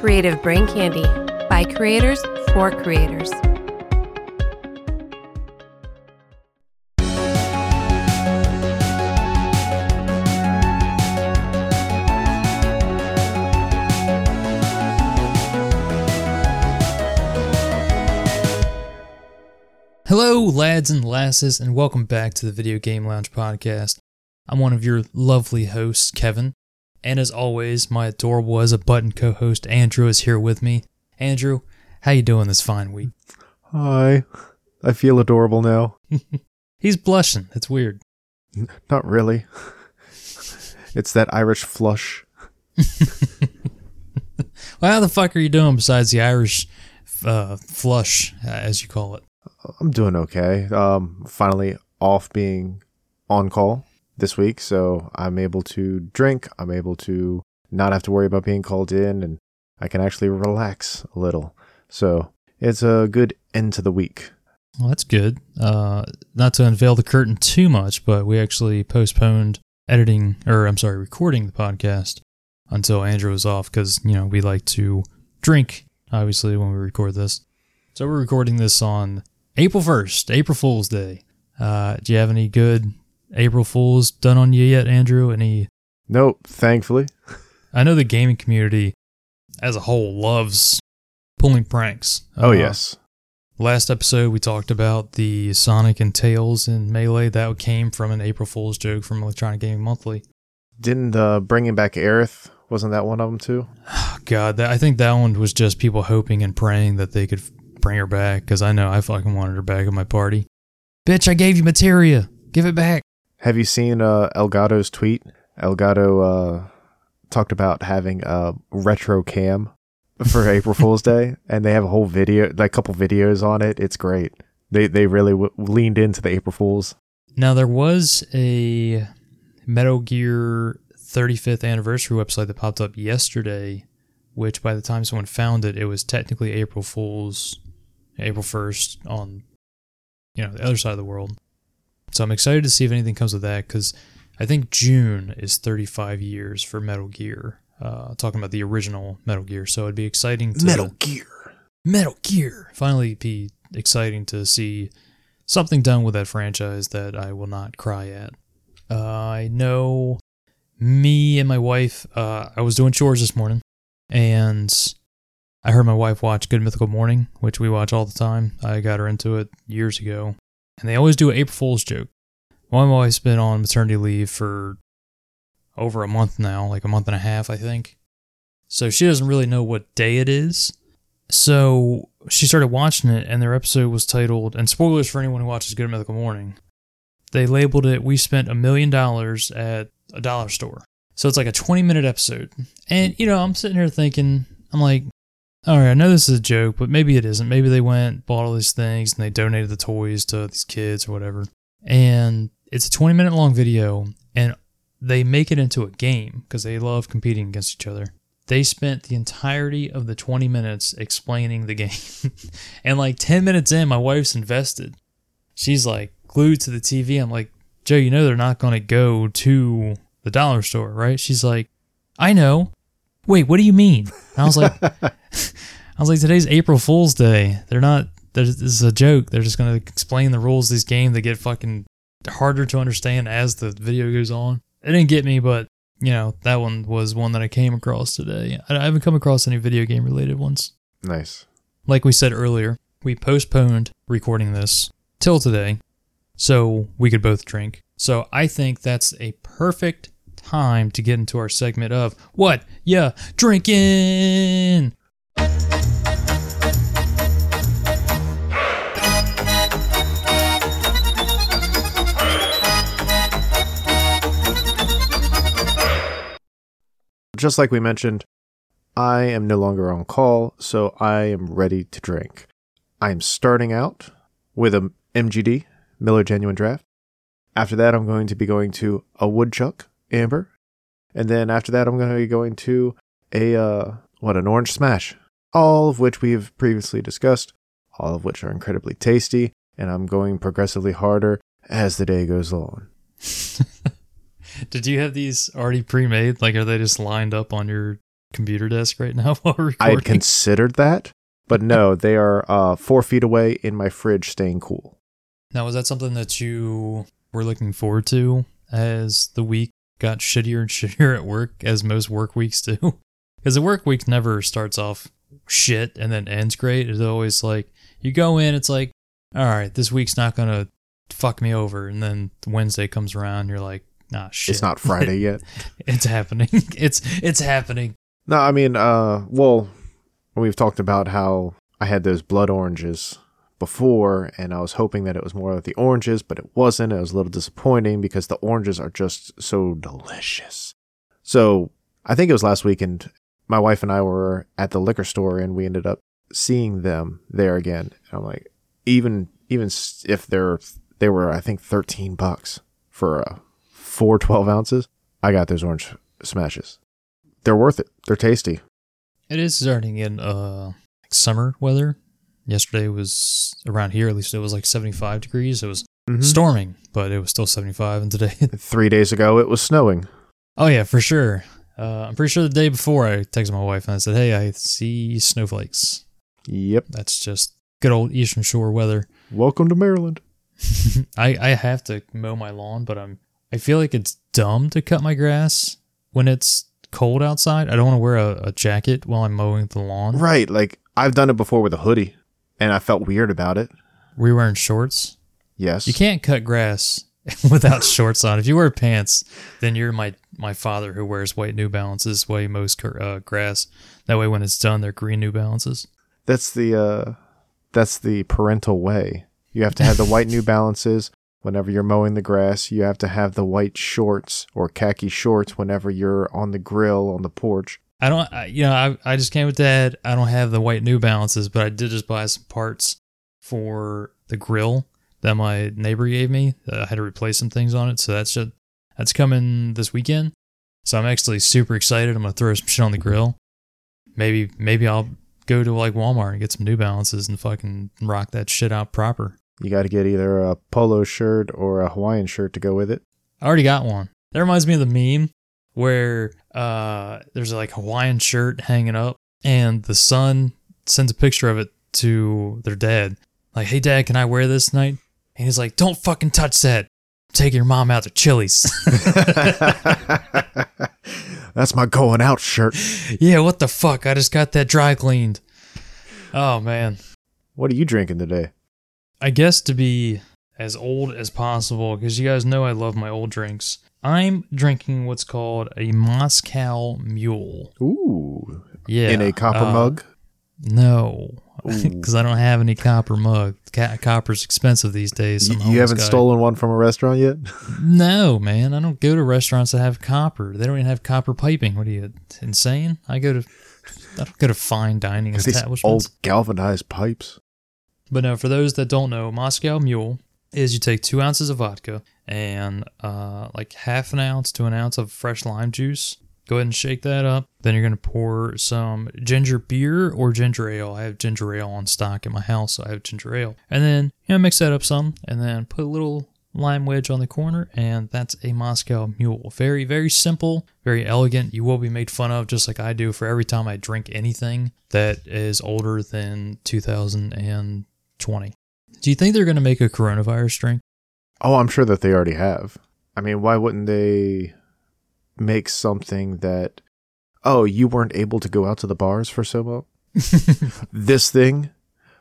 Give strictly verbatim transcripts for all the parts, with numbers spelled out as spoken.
Creative Brain Candy, by creators for creators. Hello, lads and lasses, and welcome back to the Video Game Lounge podcast. I'm one of your lovely hosts, Kevin, and as always, my adorable as a button co-host, Andrew, is here with me. Andrew, how you doing this fine week? Hi. I feel adorable now. He's blushing. It's weird. Not really. It's that Irish flush. Well, how the fuck are you doing besides the Irish uh, flush, as you call it? I'm doing okay. Um, finally off being on call this week, so I'm able to drink. I'm able to not have to worry about being called in, and I can actually relax a little. So it's a good end to the week. Well, that's good. Uh, not to unveil the curtain too much, but we actually postponed editing, or I'm sorry, recording the podcast until Andrew was off because, you know, we like to drink, obviously, when we record this. So we're recording this on April first, April Fool's Day. Uh, do you have any good April Fools done on you yet, Andrew? Any? Nope, thankfully. I know the gaming community as a whole loves pulling pranks. Oh, uh, yes. Last episode, we talked about the Sonic and Tails in Melee. That came from an April Fool's joke from Electronic Gaming Monthly. Didn't uh, Bringing Back Aerith, wasn't that one of them too? Oh, God, that, I think that one was just people hoping and praying that they could bring her back, because I know I fucking wanted her back at my party. Bitch, I gave you materia. Give it back. Have you seen uh, Elgato's tweet? Elgato uh, talked about having a retro cam for April Fool's Day, and they have a whole video, like a couple videos on it. It's great. They they really w- leaned into the April Fools. Now, there was a Metal Gear thirty-fifth anniversary website that popped up yesterday, which by the time someone found it, it was technically April Fool's April first on, you know, the other side of the world. So I'm excited to see if anything comes of that, because I think June is thirty-five years for Metal Gear. Uh, talking about the original Metal Gear, so it'd be exciting to... Metal Gear! Metal Gear! Finally be exciting to see something done with that franchise that I will not cry at. Uh, I know me and my wife, uh, I was doing chores this morning, and I heard my wife watch Good Mythical Morning, which we watch all the time. I got her into it years ago. And they always do an April Fool's joke. Well, my wife's been on maternity leave for over a month now, like a month and a half, I think. So she doesn't really know what day it is. So she started watching it, and their episode was titled, and spoilers for anyone who watches Good Mythical Morning, they labeled it, "We spent a million dollars at a dollar store." So it's like a twenty-minute episode. And, you know, I'm sitting here thinking, I'm like, all right, I know this is a joke, but maybe it isn't. Maybe they went, bought all these things, and they donated the toys to these kids or whatever. And it's a twenty-minute long video, and they make it into a game because they love competing against each other. They spent the entirety of the twenty minutes explaining the game. And like ten minutes in, my wife's invested. She's like glued to the T V. I'm like, Joe, you know they're not going to go to the dollar store, right? She's like, I know. Wait, what do you mean? And I was like, I was like, today's April Fool's Day. They're not, they're, this is a joke. They're just going to explain the rules of this game that get fucking harder to understand as the video goes on. It didn't get me, but, you know, that one was one that I came across today. I, I haven't come across any video game related ones. Nice. Like we said earlier, we postponed recording this till today so we could both drink. So I think that's a perfect time to get into our segment of What Ya Drinkin'. Just like we mentioned, I am no longer on call, so I am ready to drink. I am starting out with a M G D, Miller Genuine Draft. After that, I'm going to be going to a Woodchuck Amber, and then after that I'm going to be going to a uh what an Orange Smash, all of which we've previously discussed, all of which are incredibly tasty, and I'm going progressively harder as the day goes on. Did you have these already pre-made, like are they just lined up on your computer desk right now while recording. I had considered that, but no, they are uh, four feet away in my fridge staying cool. Now, was that something that you were looking forward to as the week got shittier and shittier at work, as most work weeks do? Because the work week never starts off shit and then ends great. It's always like, you go in, it's like, all right, this week's not going to fuck me over. And then Wednesday comes around, you're like, nah, shit. It's not Friday yet. It's happening. It's it's happening. No, I mean, uh, well, we've talked about how I had those blood oranges before, and I was hoping that it was more of the oranges, but it wasn't. It was a little disappointing because the oranges are just so delicious. So I think it was last weekend, my wife and I were at the liquor store, and we ended up seeing them there again. And I'm like, even even if they're they were, I think, thirteen bucks for a four twelve ounces, I got those orange smashes. They're worth it. They're tasty. It is starting in uh summer weather. Yesterday was around here, at least it was like seventy-five degrees. It was mm-hmm. storming, but it was still seventy-five. And today, three days ago, it was snowing. Oh yeah, for sure. Uh, I'm pretty sure the day before I texted my wife and I said, hey, I see snowflakes. Yep. That's just good old Eastern Shore weather. Welcome to Maryland. I, I have to mow my lawn, but I'm I feel like it's dumb to cut my grass when it's cold outside. I don't want to wear a, a jacket while I'm mowing the lawn. Right. Like, I've done it before with a hoodie, and I felt weird about it. Were you wearing shorts? Yes. You can't cut grass without shorts on. If you wear pants, then you're my, my father who wears white New Balances while he mows uh, grass. That way, when it's done, they're green New Balances. That's the uh, that's the parental way. You have to have the white New Balances whenever you're mowing the grass. You have to have the white shorts or khaki shorts whenever you're on the grill on the porch. I don't, I, you know, I I just came with that. I don't have the white New Balances, but I did just buy some parts for the grill that my neighbor gave me. Uh, I had to replace some things on it, so that's just, that's coming this weekend. So I'm actually super excited. I'm gonna throw some shit on the grill. Maybe maybe I'll go to like Walmart and get some New Balances and fucking rock that shit out proper. You got to get either a polo shirt or a Hawaiian shirt to go with it. I already got one. That reminds me of the meme where uh, there's like a Hawaiian shirt hanging up, and the son sends a picture of it to their dad. Like, hey, Dad, can I wear this tonight? And he's like, don't fucking touch that. I'm taking your mom out to Chili's. That's my going out shirt. Yeah, what the fuck? I just got that dry cleaned. Oh, man. What are you drinking today? I guess to be as old as possible, because you guys know I love my old drinks. I'm drinking what's called a Moscow Mule. Ooh. Yeah. In a copper uh, mug? No, because I don't have any copper mug. C- copper's expensive these days. So you haven't guy. stolen one from a restaurant yet? No, man. I don't go to restaurants that have copper. They don't even have copper piping. What are you, insane? I go to I don't go to fine dining establishments. These old galvanized pipes. But no, for those that don't know, Moscow Mule is you take two ounces of vodka and uh, like half an ounce to an ounce of fresh lime juice. Go ahead and shake that up. Then you're going to pour some ginger beer or ginger ale. I have ginger ale on stock at my house, so I have ginger ale. And then, you know, mix that up some and then put a little lime wedge on the corner, and that's a Moscow Mule. Very, very simple, very elegant. You will be made fun of just like I do for every time I drink anything that is older than two thousand and twenty. Do you think they're going to make a coronavirus drink? Oh, I'm sure that they already have. I mean, why wouldn't they make something that, oh, you weren't able to go out to the bars for so long? This thing?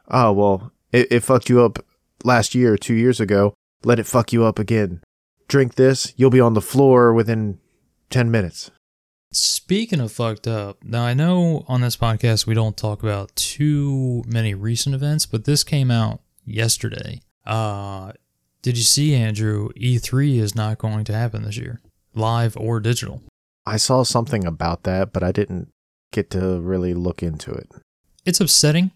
Oh, well, it, it fucked you up last year, two years ago. Let it fuck you up again. Drink this. You'll be on the floor within ten minutes. Speaking of fucked up, now I know on this podcast we don't talk about too many recent events, but this came out yesterday. Uh, did you see, Andrew, E three is not going to happen this year, live or digital? I saw something about that, but I didn't get to really look into it. It's upsetting.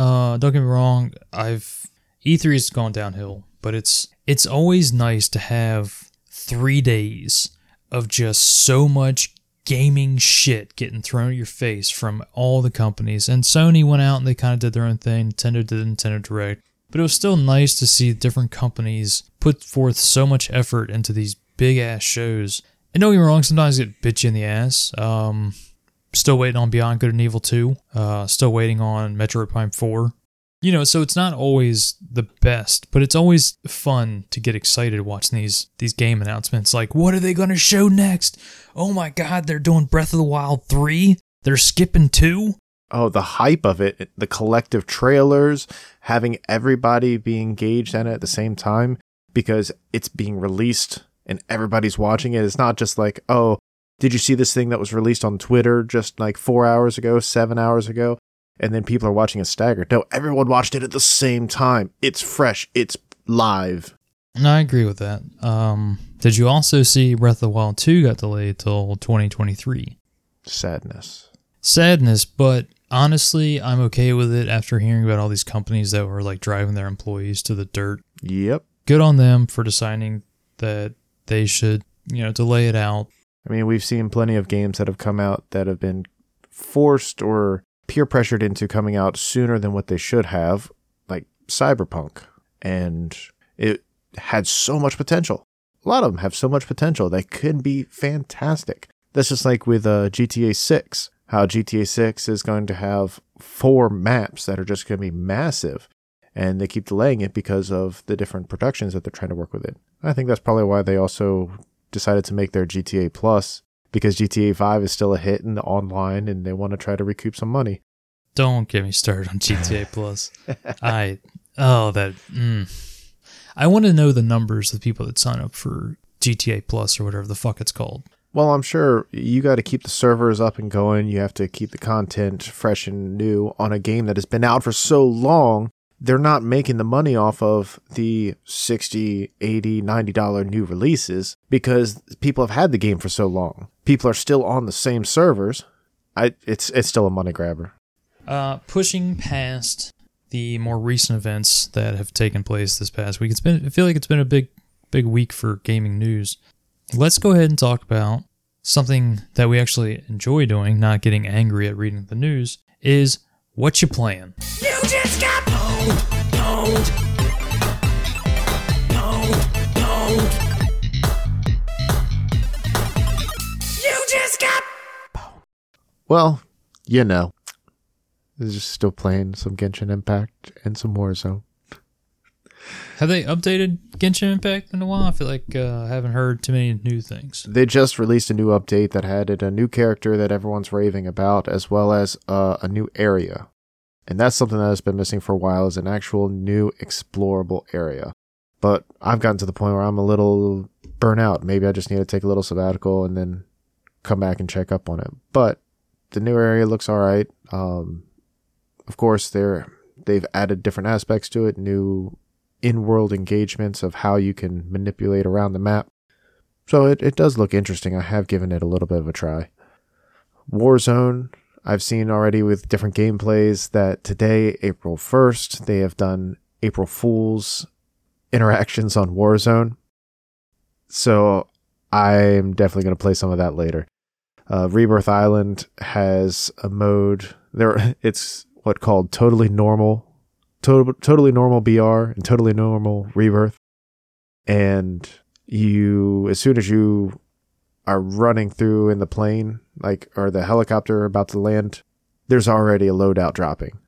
Uh, don't get me wrong. I've E three has gone downhill, but it's it's always nice to have three days of just so much gaming shit getting thrown at your face from all the companies. And Sony went out and they kind of did their own thing. Nintendo did Nintendo Direct. But it was still nice to see different companies put forth so much effort into these big ass shows. And don't get me wrong, sometimes it bit you in the ass. Um, Still waiting on Beyond Good and Evil two. Uh, still waiting on Metroid Prime four. You know, so it's not always the best, but it's always fun to get excited watching these these game announcements. Like, what are they going to show next? Oh my God, they're doing Breath of the Wild three? They're skipping two? Oh, the hype of it, the collective trailers, having everybody be engaged in it at the same time because it's being released and everybody's watching it. It's not just like, oh, did you see this thing that was released on Twitter just like four hours ago, seven hours ago? And then people are watching it staggered. No, everyone watched it at the same time. It's fresh. It's live. No, I agree with that. Um, did you also see Breath of the Wild two got delayed till twenty twenty-three? Sadness. Sadness, but honestly, I'm okay with it after hearing about all these companies that were like driving their employees to the dirt. Yep. Good on them for deciding that they should, you know, delay it out. I mean, we've seen plenty of games that have come out that have been forced or peer pressured into coming out sooner than what they should have, like Cyberpunk. And it had so much potential. A lot of them have so much potential. They could be fantastic. That's just like with uh, G T A six, how G T A six is going to have four maps that are just going to be massive. And they keep delaying it because of the different productions that they're trying to work with it. I think that's probably why they also decided to make their G T A Plus, because G T A five is still a hit and online, and they want to try to recoup some money. Don't get me started on G T A Plus. I oh that mm. I want to know the numbers of people that sign up for G T A Plus or whatever the fuck it's called. Well, I'm sure you got to keep the servers up and going. You have to keep the content fresh and new on a game that has been out for so long. They're not making the money off of the sixty dollars, eighty dollars, ninety dollars new releases because people have had the game for so long. People are still on the same servers. I, it's it's still a money grabber. Uh, pushing past the more recent events that have taken place this past week, it's been I feel like it's been a big big week for gaming news. Let's go ahead and talk about something that we actually enjoy doing, not getting angry at reading the news, is what you playing. You just got Don't, don't, don't, don't. You just got. Well, you know, they're just still playing some Genshin Impact and some Warzone. Have they updated Genshin Impact in a while? I feel like uh, I haven't heard too many new things. They just released a new update that added a new character that everyone's raving about, as well as uh, a new area. And that's something that has been missing for a while, is an actual new explorable area. But I've gotten to the point where I'm a little burnout. Maybe I just need to take a little sabbatical and then come back and check up on it. But the new area looks all right. Um, of course, they're, they've added different aspects to it, new in-world engagements of how you can manipulate around the map. So it, it does look interesting. I have given it a little bit of a try. Warzone, I've seen already with different gameplays that today, April first, they have done April Fool's interactions on Warzone. So I'm definitely going to play some of that later. Uh, Rebirth Island has a mode. There, it's what called Totally Normal, to- Totally Normal B R and Totally Normal Rebirth. And you, as soon as you are running through in the plane, like, or the helicopter about to land, there's already a loadout dropping,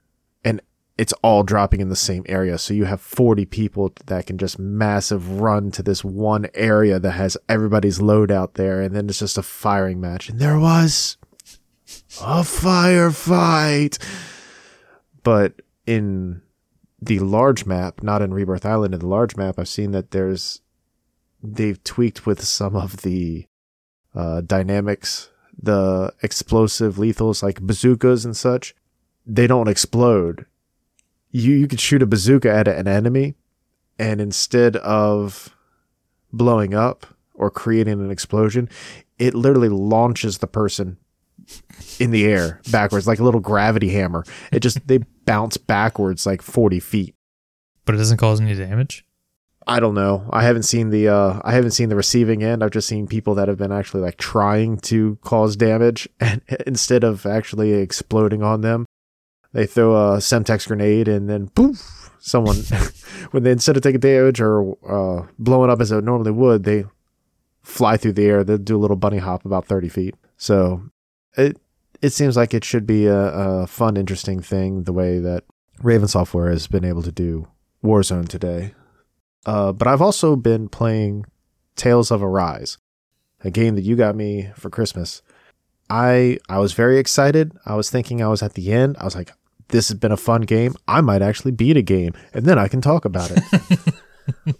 and it's all dropping in the same area. So you have forty people that can just massive run to this one area that has everybody's loadout there. And then it's just a firing match. And there was a firefight, but in the large map, not in Rebirth Island, in the large map, I've seen that there's, they've tweaked with some of the uh, dynamics. The explosive lethals like bazookas and such, they don't explode. You you could shoot a bazooka at an enemy, and instead of blowing up or creating an explosion, it literally launches the person in the air backwards like a little gravity hammer. It just they bounce backwards like forty feet. But it doesn't cause any damage? I don't know. I haven't seen the uh, I haven't seen the receiving end. I've just seen people that have been actually like trying to cause damage, and instead of actually exploding on them, they throw a Semtex grenade, and then poof, someone when they, instead of taking damage or uh, blowing up as it normally would, they fly through the air. They do a little bunny hop about thirty feet. So it it seems like it should be a, a fun, interesting thing the way that Raven Software has been able to do Warzone today. Uh, but I've also been playing Tales of Arise, a game that you got me for Christmas. I I was very excited. I was thinking I was at the end. I was like, this has been a fun game. I might actually beat a game, and then I can talk about it.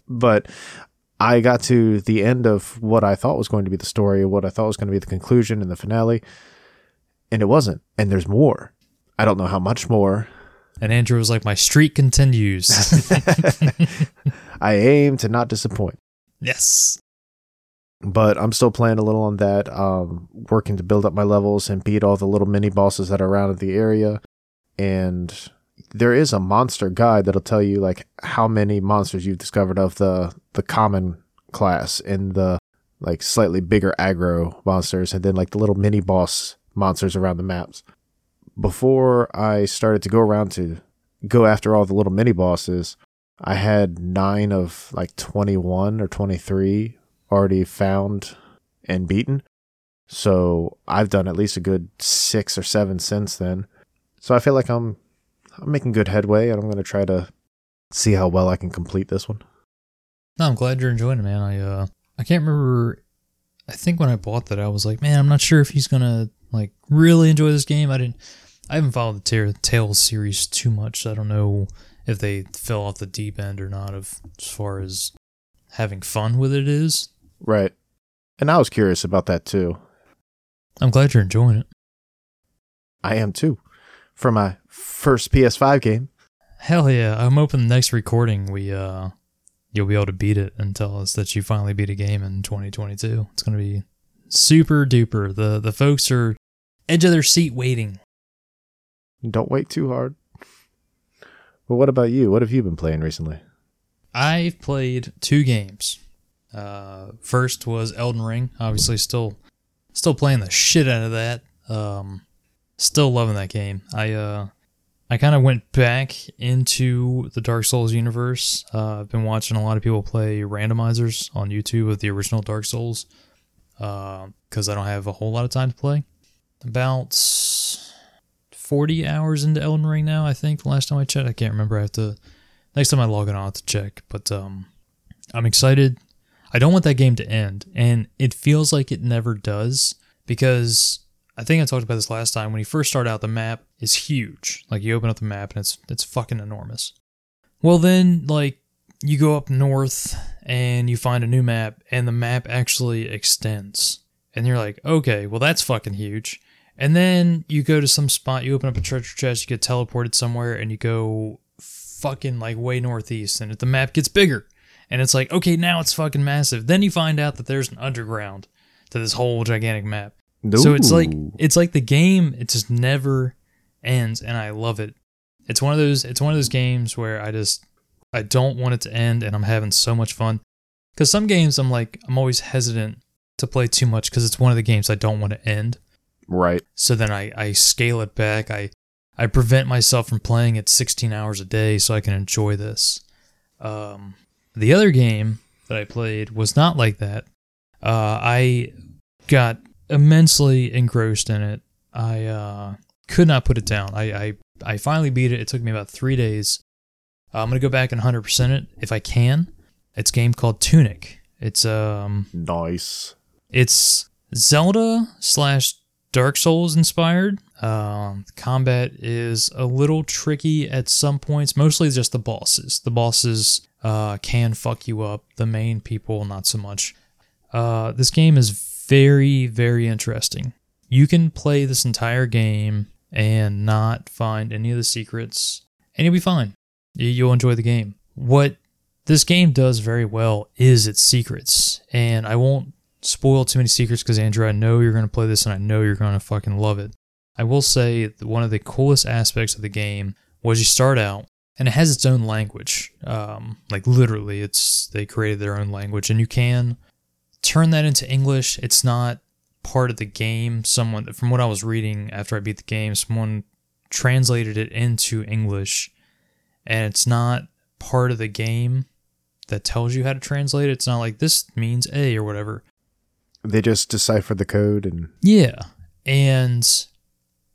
But I got to the end of what I thought was going to be the story, what I thought was going to be the conclusion and the finale, and it wasn't. And there's more. I don't know how much more. And Andrew was like, my streak continues. I aim to not disappoint. Yes. But I'm still playing a little on that, um, working to build up my levels and beat all the little mini bosses that are around the area. And there is a monster guide that'll tell you like how many monsters you've discovered of the, the common class and the like slightly bigger aggro monsters and then like the little mini boss monsters around the maps. Before I started to go around to go after all the little mini bosses, I had nine of like twenty-one or twenty-three already found and beaten. So I've done at least a good six or seven since then. So I feel like I'm I'm making good headway, and I'm going to try to see how well I can complete this one. No, I'm glad you're enjoying it, man. I uh I can't remember. I think when I bought that, I was like, man, I'm not sure if he's gonna like really enjoy this game. I didn't. I haven't followed the Tails series too much. So I don't know if they fell off the deep end or not of, as far as having fun with it is. Right. And I was curious about that too. I'm glad you're enjoying it. I am too. For my first P S five game. Hell yeah. I'm hoping the next recording we uh, you'll be able to beat it and tell us that you finally beat a game in twenty twenty-two. It's going to be super duper. The, the folks are edge of their seat waiting. Don't wait too hard. Well, what about you? What have you been playing recently? I've played two games. Uh, first was Elden Ring. Obviously still still playing the shit out of that. Um, still loving that game. I uh, I kind of went back into the Dark Souls universe. Uh, I've been watching a lot of people play randomizers on YouTube of the original Dark Souls because uh, I don't have a whole lot of time to play. About forty hours into Elden Ring now, I think. Last time I checked, I can't remember. I have to... Next time I log in, I'll have to check. But um, I'm excited. I don't want that game to end. And it feels like it never does. Because I think I talked about this last time. When you first start out, the map is huge. Like, you open up the map, and it's it's fucking enormous. Well, then, like, you go up north, and you find a new map, and the map actually extends. And you're like, okay, well, that's fucking huge. And then you go to some spot, you open up a treasure chest, you get teleported somewhere, and you go fucking like way northeast, and the map gets bigger. And it's like, okay, now it's fucking massive. Then you find out that there's an underground to this whole gigantic map. Ooh. So it's like it's like the game, it just never ends, and I love it. It's one of those it's one of those games where I just I don't want it to end, and I'm having so much fun. Because some games I'm like I'm always hesitant to play too much because it's one of the games I don't want to end. Right. So then I, I scale it back. I, I prevent myself from playing it sixteen hours a day so I can enjoy this. Um, the other game that I played was not like that. Uh, I got immensely engrossed in it. I uh, could not put it down. I, I, I finally beat it. It took me about three days. Uh, I'm going to go back and one hundred percent it if I can. It's a game called Tunic. It's um nice. It's Zelda slash Dark Souls inspired. Um, combat is a little tricky at some points, mostly just the bosses. The bosses uh, can fuck you up. The main people, not so much. Uh, this game is very, very interesting. You can play this entire game and not find any of the secrets, and you'll be fine. You'll enjoy the game. What this game does very well is its secrets, and I won't spoil too many secrets because, Andrew, I know you're going to play this and I know you're going to fucking love it. I will say that one of the coolest aspects of the game was you start out and it has its own language. Um, like literally, it's they created their own language and you can turn that into English. It's not part of the game. Someone, from what I was reading after I beat the game, someone translated it into English and it's not part of the game that tells you how to translate it. It's not like this means A or whatever. They just deciphered the code and... Yeah, and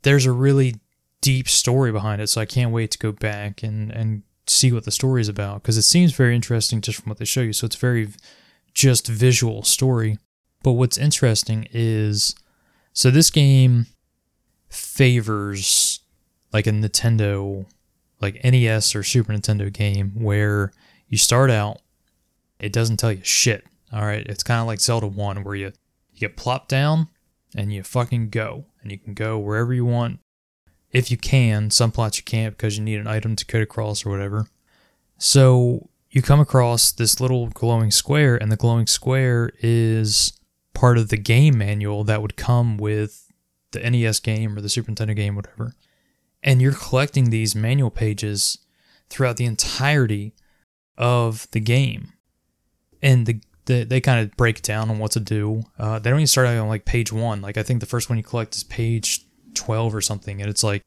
there's a really deep story behind it, so I can't wait to go back and, and see what the story is about, because it seems very interesting just from what they show you, so it's very just visual story. But what's interesting is, so this game favors like a Nintendo, like N E S or Super Nintendo game, where you start out, it doesn't tell you shit, all right? It's kind of like Zelda one, where you, you get plopped down and you fucking go, and you can go wherever you want. If you can, some plots you can't because you need an item to cut across or whatever. So you come across this little glowing square, and the glowing square is part of the game manual that would come with the N E S game or the Super Nintendo game, whatever. And you're collecting these manual pages throughout the entirety of the game. And the, the they kind of break down on what to do. Uh, they don't even start out on like page one. Like I think the first one you collect is page twelve or something, and it's like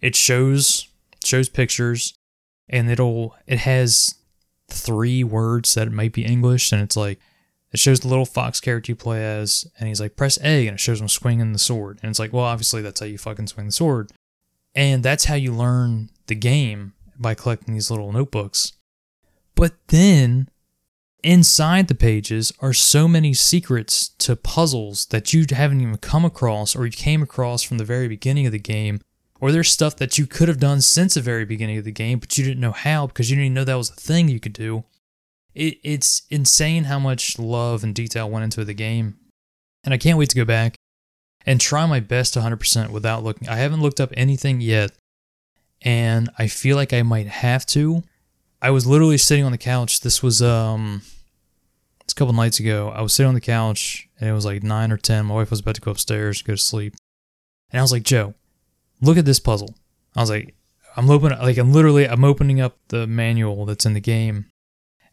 it shows shows pictures, and it'll it has three words that it might be English, and it's like it shows the little fox character you play as, and he's like press A, and it shows him swinging the sword, and it's like, well, obviously that's how you fucking swing the sword, and that's how you learn the game, by collecting these little notebooks. But then inside the pages are so many secrets to puzzles that you haven't even come across, or you came across from the very beginning of the game, or there's stuff that you could have done since the very beginning of the game, but you didn't know how because you didn't even know that was a thing you could do. It, it's insane how much love and detail went into the game, and I can't wait to go back and try my best one hundred percent without looking. I haven't looked up anything yet, and I feel like I might have to. I was literally sitting on the couch. This was um, it's a couple nights ago. I was sitting on the couch, and it was like nine or ten. My wife was about to go upstairs, go to sleep. And I was like, Joe, look at this puzzle. I was like, I'm opening, like I'm literally, I'm opening up the manual that's in the game.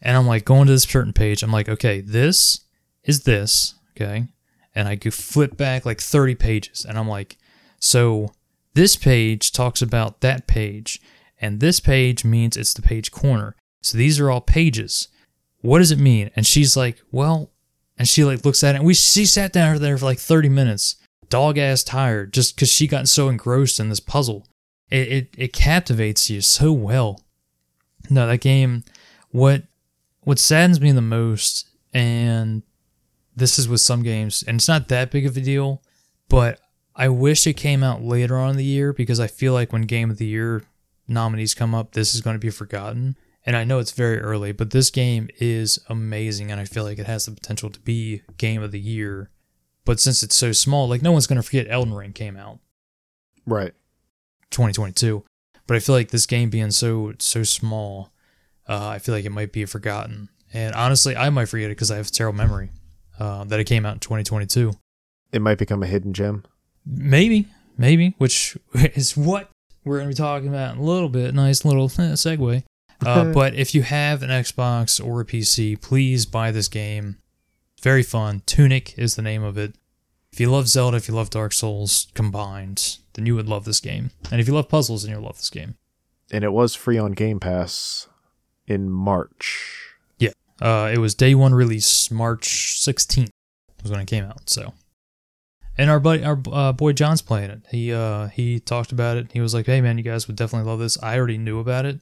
And I'm like going to this certain page. I'm like, okay, this is this, okay? And I could flip back like thirty pages. And I'm like, so this page talks about that page. And this page means it's the page corner. So these are all pages. What does it mean? And she's like, well, and she like looks at it. And we she sat down there for like thirty minutes, dog ass tired, just because she got so engrossed in this puzzle. It, it it captivates you so well. No, that game. What what saddens me the most, and this is with some games, and it's not that big of a deal, but I wish it came out later on in the year, because I feel like when Game of the Year nominees come up, this is going to be forgotten. And I know it's very early, but this game is amazing, and I feel like it has the potential to be Game of the Year. But since it's so small, like no one's going to forget Elden Ring came out, right, twenty twenty-two. But I feel like this game being so so small, uh, I feel like it might be forgotten. And honestly, I might forget it because I have a terrible memory uh, that it came out in twenty twenty-two. It might become a hidden gem. Maybe, maybe, which is what we're going to be talking about in a little bit. Nice little segue. Uh, but if you have an Xbox or a P C, please buy this game. It's very fun. Tunic is the name of it. If you love Zelda, if you love Dark Souls combined, then you would love this game. And if you love puzzles, then you'll love this game. And it was free on Game Pass in March. Yeah. Uh, it was day one release, March sixteenth was when it came out, so... And our buddy, our uh, boy John's playing it. He uh, he talked about it. He was like, hey, man, you guys would definitely love this. I already knew about it.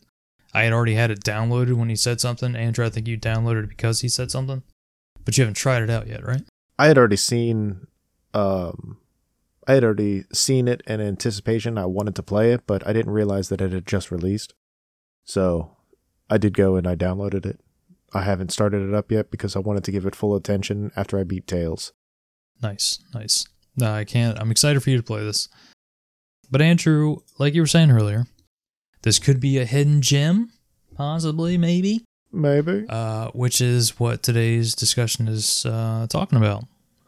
I had already had it downloaded when he said something. Andrew, I think you downloaded it because he said something. But you haven't tried it out yet, right? I had already seen um, I had already seen it in anticipation. I wanted to play it, but I didn't realize that it had just released. So I did go and I downloaded it. I haven't started it up yet because I wanted to give it full attention after I beat Tails. Nice, nice. No, I can't. I'm excited for you to play this. But Andrew, like you were saying earlier, this could be a hidden gem, possibly, maybe. Maybe. Uh, which is what today's discussion is uh, talking about.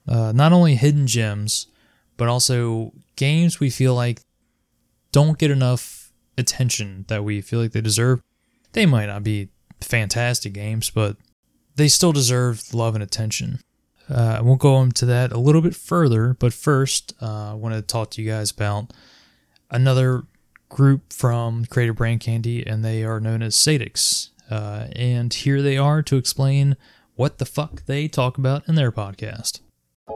Uh, not only hidden gems, but also games we feel like don't get enough attention that we feel like they deserve. They might not be fantastic games, but they still deserve love and attention. Uh, I won't go into that a little bit further, but first, uh, I want to talk to you guys about another group from Creative Brain Candy, and they are known as Sadix. Uh, and here they are to explain what the fuck they talk about in their podcast.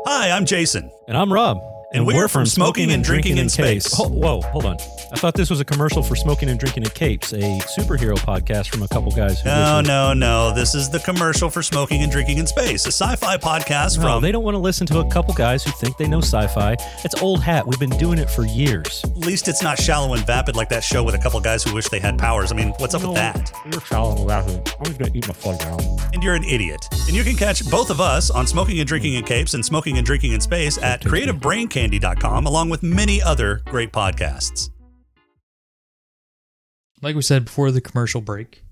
Hi, I'm Jason. And I'm Rob. And, and we're, we're from Smoking, Smoking and Drinking, Drinking in Space. Space. Ho- whoa, hold on. I thought this was a commercial for Smoking and Drinking in Capes, a superhero podcast from a couple guys. Who no, no, no. This is the commercial for Smoking and Drinking in Space, a sci-fi podcast no, from... they don't want to listen to a couple guys who think they know sci-fi. It's old hat. We've been doing it for years. At least it's not shallow and vapid like that show with a couple guys who wish they had powers. I mean, what's up no, with that? You're shallow and vapid. I'm just going to eat my phone now. And you're an idiot. And you can catch both of us on Smoking and Drinking in Capes and Smoking and Drinking in Space at Creative Brain Candy. candy dot com, along with many other great podcasts. Like we said before the commercial break,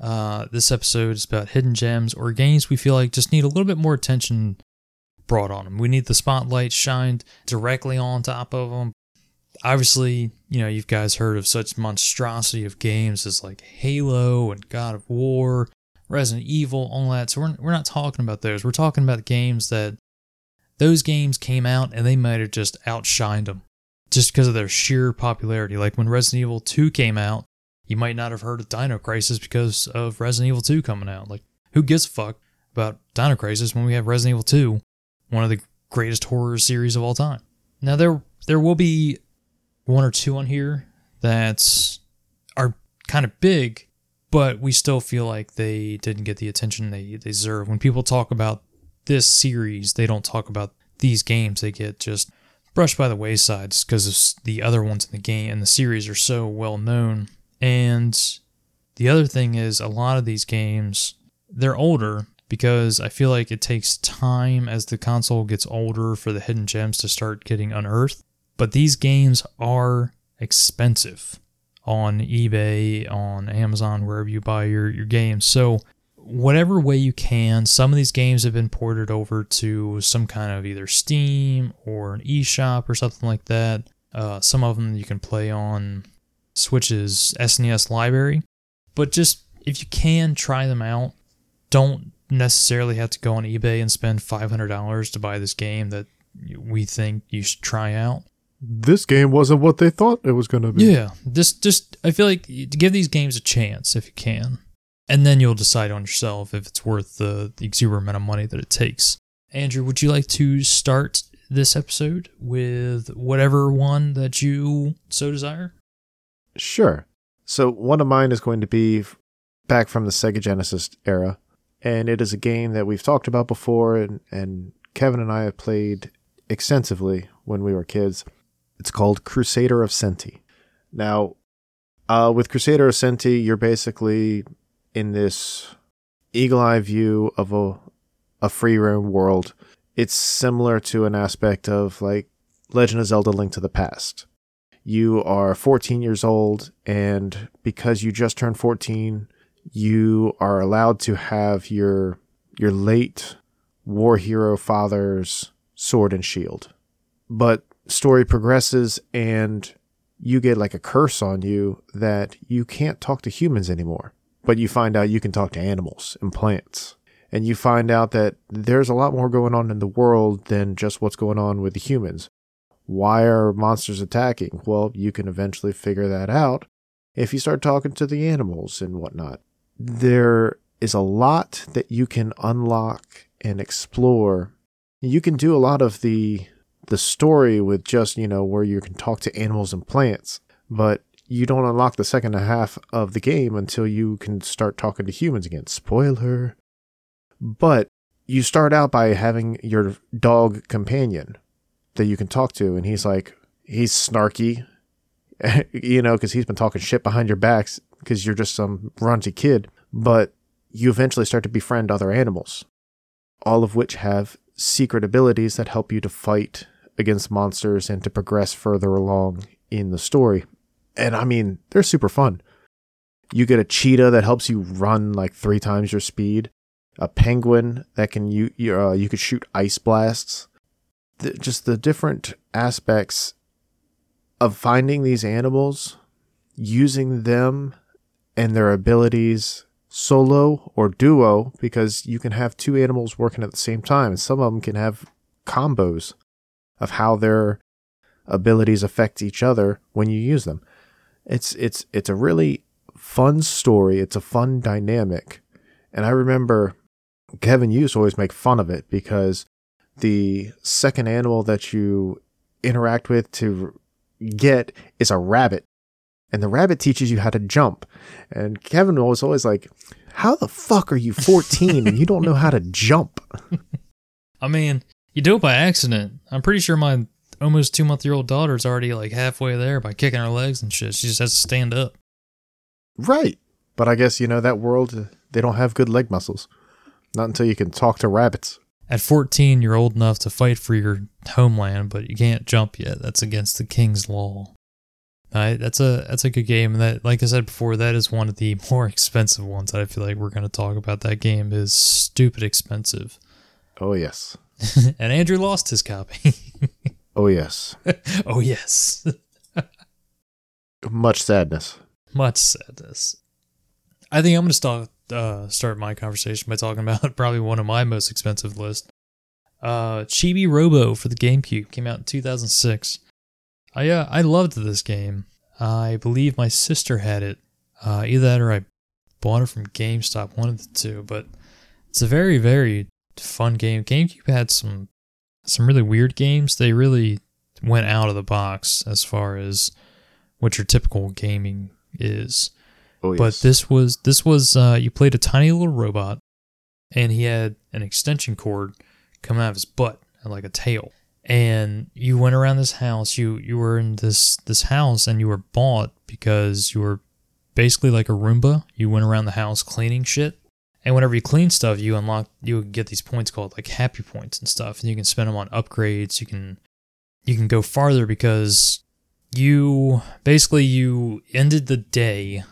uh, this episode is about hidden gems or games we feel like just need a little bit more attention brought on them. We need the spotlight shined directly on top of them. Obviously, you know, you've guys heard of such monstrosity of games as like Halo and God of War, Resident Evil, all that. So we're, we're not talking about those. We're talking about games that those games came out and they might have just outshined them just because of their sheer popularity. Like when Resident Evil two came out, you might not have heard of Dino Crisis because of Resident Evil two coming out. Like, who gives a fuck about Dino Crisis when we have Resident Evil two, one of the greatest horror series of all time? Now, there there will be one or two on here that are kind of big, but we still feel like they didn't get the attention they, they deserve. When people talk about this series, they don't talk about these games. They get just brushed by the wayside because the other ones in the game and the series are so well known. And the other thing is, a lot of these games, they're older because I feel like it takes time as the console gets older for the hidden gems to start getting unearthed. But these games are expensive on eBay, on Amazon, wherever you buy your, your games. So whatever way you can, some of these games have been ported over to some kind of either Steam or an eShop or something like that. Uh, some of them you can play on Switch's S N E S library. But just, if you can, try them out. Don't necessarily have to go on eBay and spend five hundred dollars to buy this game that we think you should try out. This game wasn't what they thought it was going to be. Yeah, this just, I feel like, give these games a chance if you can. And then you'll decide on yourself if it's worth the, the exuberant amount of money that it takes. Andrew, would you like to start this episode with whatever one that you so desire? Sure. So one of mine is going to be back from the Sega Genesis era. And it is a game that we've talked about before, and, and Kevin and I have played extensively when we were kids. It's called Crusader of Centy. Now, uh, with Crusader of Centy, you're basically in this eagle-eye view of a a free roam world. It's similar to an aspect of like Legend of Zelda: Link to the Past. You are fourteen years old, and because you just turned fourteen, you are allowed to have your your late war hero father's sword and shield. But story progresses, and you get like a curse on you that you can't talk to humans anymore. But you find out you can talk to animals and plants. And you find out that there's a lot more going on in the world than just what's going on with the humans. Why are monsters attacking? Well, you can eventually figure that out if you start talking to the animals and whatnot. There is a lot that you can unlock and explore. You can do a lot of the the story with just, you know, where you can talk to animals and plants. But you don't unlock the second half of the game until you can start talking to humans again. Spoiler. But you start out by having your dog companion that you can talk to. And he's like, he's snarky, you know, because he's been talking shit behind your backs because you're just some runty kid. But you eventually start to befriend other animals, all of which have secret abilities that help you to fight against monsters and to progress further along in the story. And I mean, they're super fun. You get a cheetah that helps you run like three times your speed. A penguin that can you you, uh, you could shoot ice blasts. The, just the different aspects of finding these animals, using them and their abilities solo or duo, because you can have two animals working at the same time, and some of them can have combos of how their abilities affect each other when you use them. It's it's it's a really fun story. It's a fun dynamic. And I remember Kevin used to always make fun of it because the second animal that you interact with to get is a rabbit. And the rabbit teaches you how to jump. And Kevin was always like, how the fuck are you fourteen and you don't know how to jump? I mean, you do it by accident. I'm pretty sure my almost two-month-year-old daughter's already like halfway there by kicking her legs and shit. She just has to stand up. Right. But I guess, you know, that world, they don't have good leg muscles. Not until you can talk to rabbits. At fourteen, you're old enough to fight for your homeland, but you can't jump yet. That's against the king's law. Uh, that's a that's a good game. That, like I said before, that is one of the more expensive ones that I feel like we're going to talk about. That game is stupid expensive. Oh, yes. And Andrew lost his copy. Oh, yes. Oh, yes. Much sadness. Much sadness. I think I'm going to start, uh, start my conversation by talking about probably one of my most expensive lists. Uh, Chibi Robo for the GameCube came out in two thousand six. I uh, I loved this game. I believe my sister had it. Uh, either that or I bought it from GameStop, one of the two. But it's a very, very fun game. GameCube had some some really weird games. They really went out of the box as far as what your typical gaming is. Oh, yes. But this was this was uh, you played a tiny little robot, and he had an extension cord coming out of his butt like a tail. And you went around this house. You you were in this this house, and you were bought because you were basically like a Roomba. You went around the house cleaning shit, and whenever you clean stuff, you unlock you would get these points called like happy points and stuff, and you can spend them on upgrades. You can you can go farther because you basically you ended the day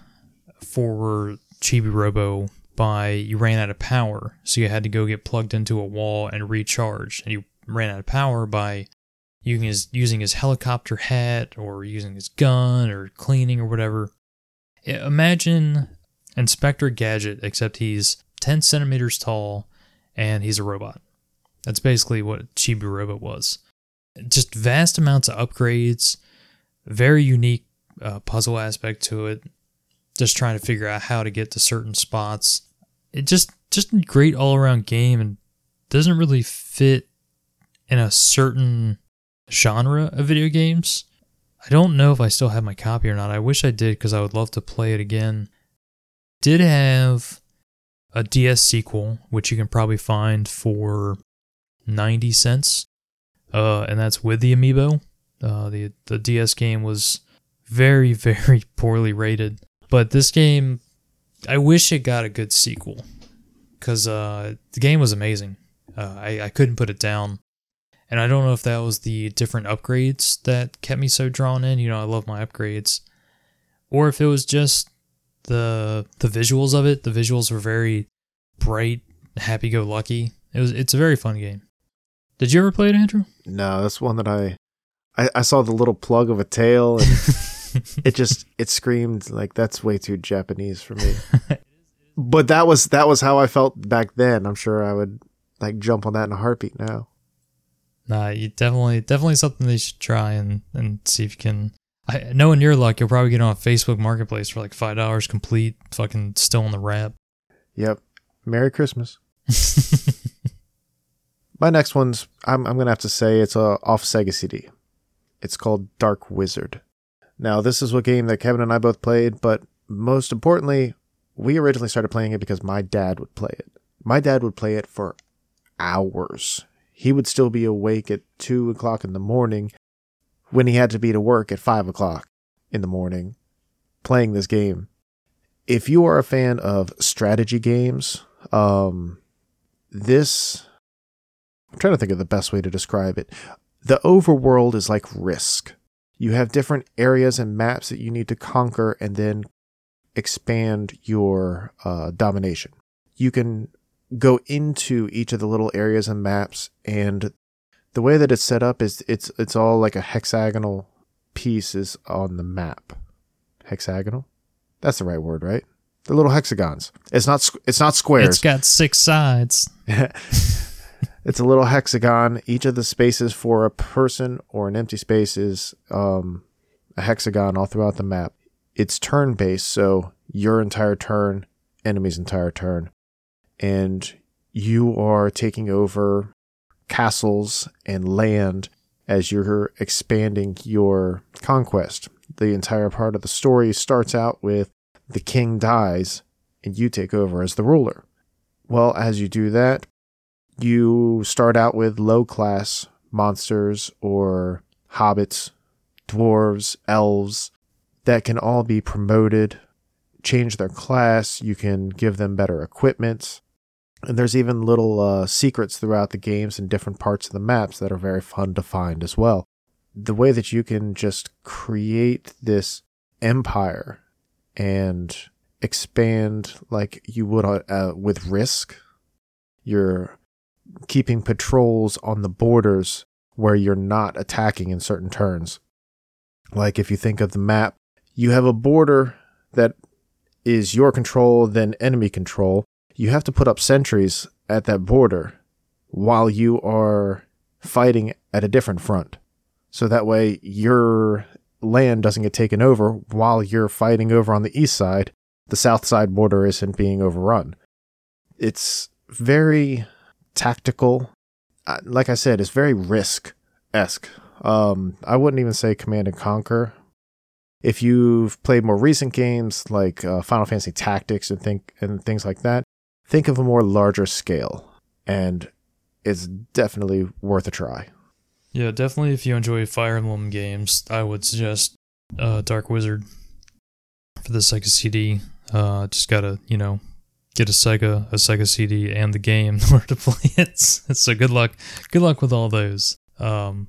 for Chibi Robo by you ran out of power, so you had to go get plugged into a wall and recharge, and you ran out of power by using his, using his helicopter hat or using his gun or cleaning or whatever. Imagine Inspector Gadget, except he's ten centimeters tall and he's a robot. That's basically what Chibi Robo was. Just vast amounts of upgrades, very unique uh, puzzle aspect to it, just trying to figure out how to get to certain spots. It just, just a great all-around game and doesn't really fit in a certain genre of video games. I don't know if I still have my copy or not. I wish I did because I would love to play it again. Did have a D S sequel, which you can probably find for ninety cents, uh, and that's with the amiibo. Uh, the, the D S game was very, very poorly rated, but this game, I wish it got a good sequel because uh, the game was amazing. Uh, I, I couldn't put it down. And I don't know if that was the different upgrades that kept me so drawn in. You know, I love my upgrades. Or if it was just the the visuals of it. The visuals were very bright, happy-go-lucky. It was. It's a very fun game. Did you ever play it, Andrew? No, that's one that I... I, I saw the little plug of a tail, and it just... It screamed, like, that's way too Japanese for me. But that was that was how I felt back then. I'm sure I would, like, jump on that in a heartbeat now. Nah, you definitely, definitely something they should try and, and see if you can. I, knowing your luck, you'll probably get on Facebook Marketplace for like five dollars complete, fucking still in the wrap. Yep. Merry Christmas. My next one's I'm I'm gonna have to say it's a off Sega C D. It's called Dark Wizard. Now this is a game that Kevin and I both played, but most importantly, we originally started playing it because my dad would play it. My dad would play it for hours. He would still be awake at two o'clock in the morning when he had to be to work at five o'clock in the morning playing this game. If you are a fan of strategy games, um, this... I'm trying to think of the best way to describe it. The overworld is like Risk. You have different areas and maps that you need to conquer and then expand your uh, domination. You can go into each of the little areas and maps, and the way that it's set up is it's it's all like a hexagonal pieces on the map. Hexagonal? That's the right word, right? The little hexagons. It's not it's not squares. It's got six sides. It's a little hexagon. Each of the spaces for a person or an empty space is um, a hexagon all throughout the map. It's turn-based, so your entire turn, enemy's entire turn. And you are taking over castles and land as you're expanding your conquest. The entire part of the story starts out with the king dies and you take over as the ruler. Well, as you do that, you start out with low-class monsters or hobbits, dwarves, elves, that can all be promoted, change their class, you can give them better equipment. And there's even little uh, secrets throughout the games and different parts of the maps that are very fun to find as well. The way that you can just create this empire and expand like you would uh, with Risk. You're keeping patrols on the borders where you're not attacking in certain turns. Like if you think of the map, you have a border that is your control, then enemy control. You have to put up sentries at that border while you are fighting at a different front. So that way your land doesn't get taken over while you're fighting over on the east side. The south side border isn't being overrun. It's very tactical. Like I said, it's very Risk-esque. Um, I wouldn't even say Command and Conquer. If you've played more recent games like uh, Final Fantasy Tactics and think and things like that, think of a more larger scale, and it's definitely worth a try. Yeah, definitely. If you enjoy Fire Emblem games, I would suggest uh, Dark Wizard for the Sega C D. Uh, just gotta, you know, get a Sega, a Sega C D, and the game in order to play it. So good luck, good luck with all those. Um,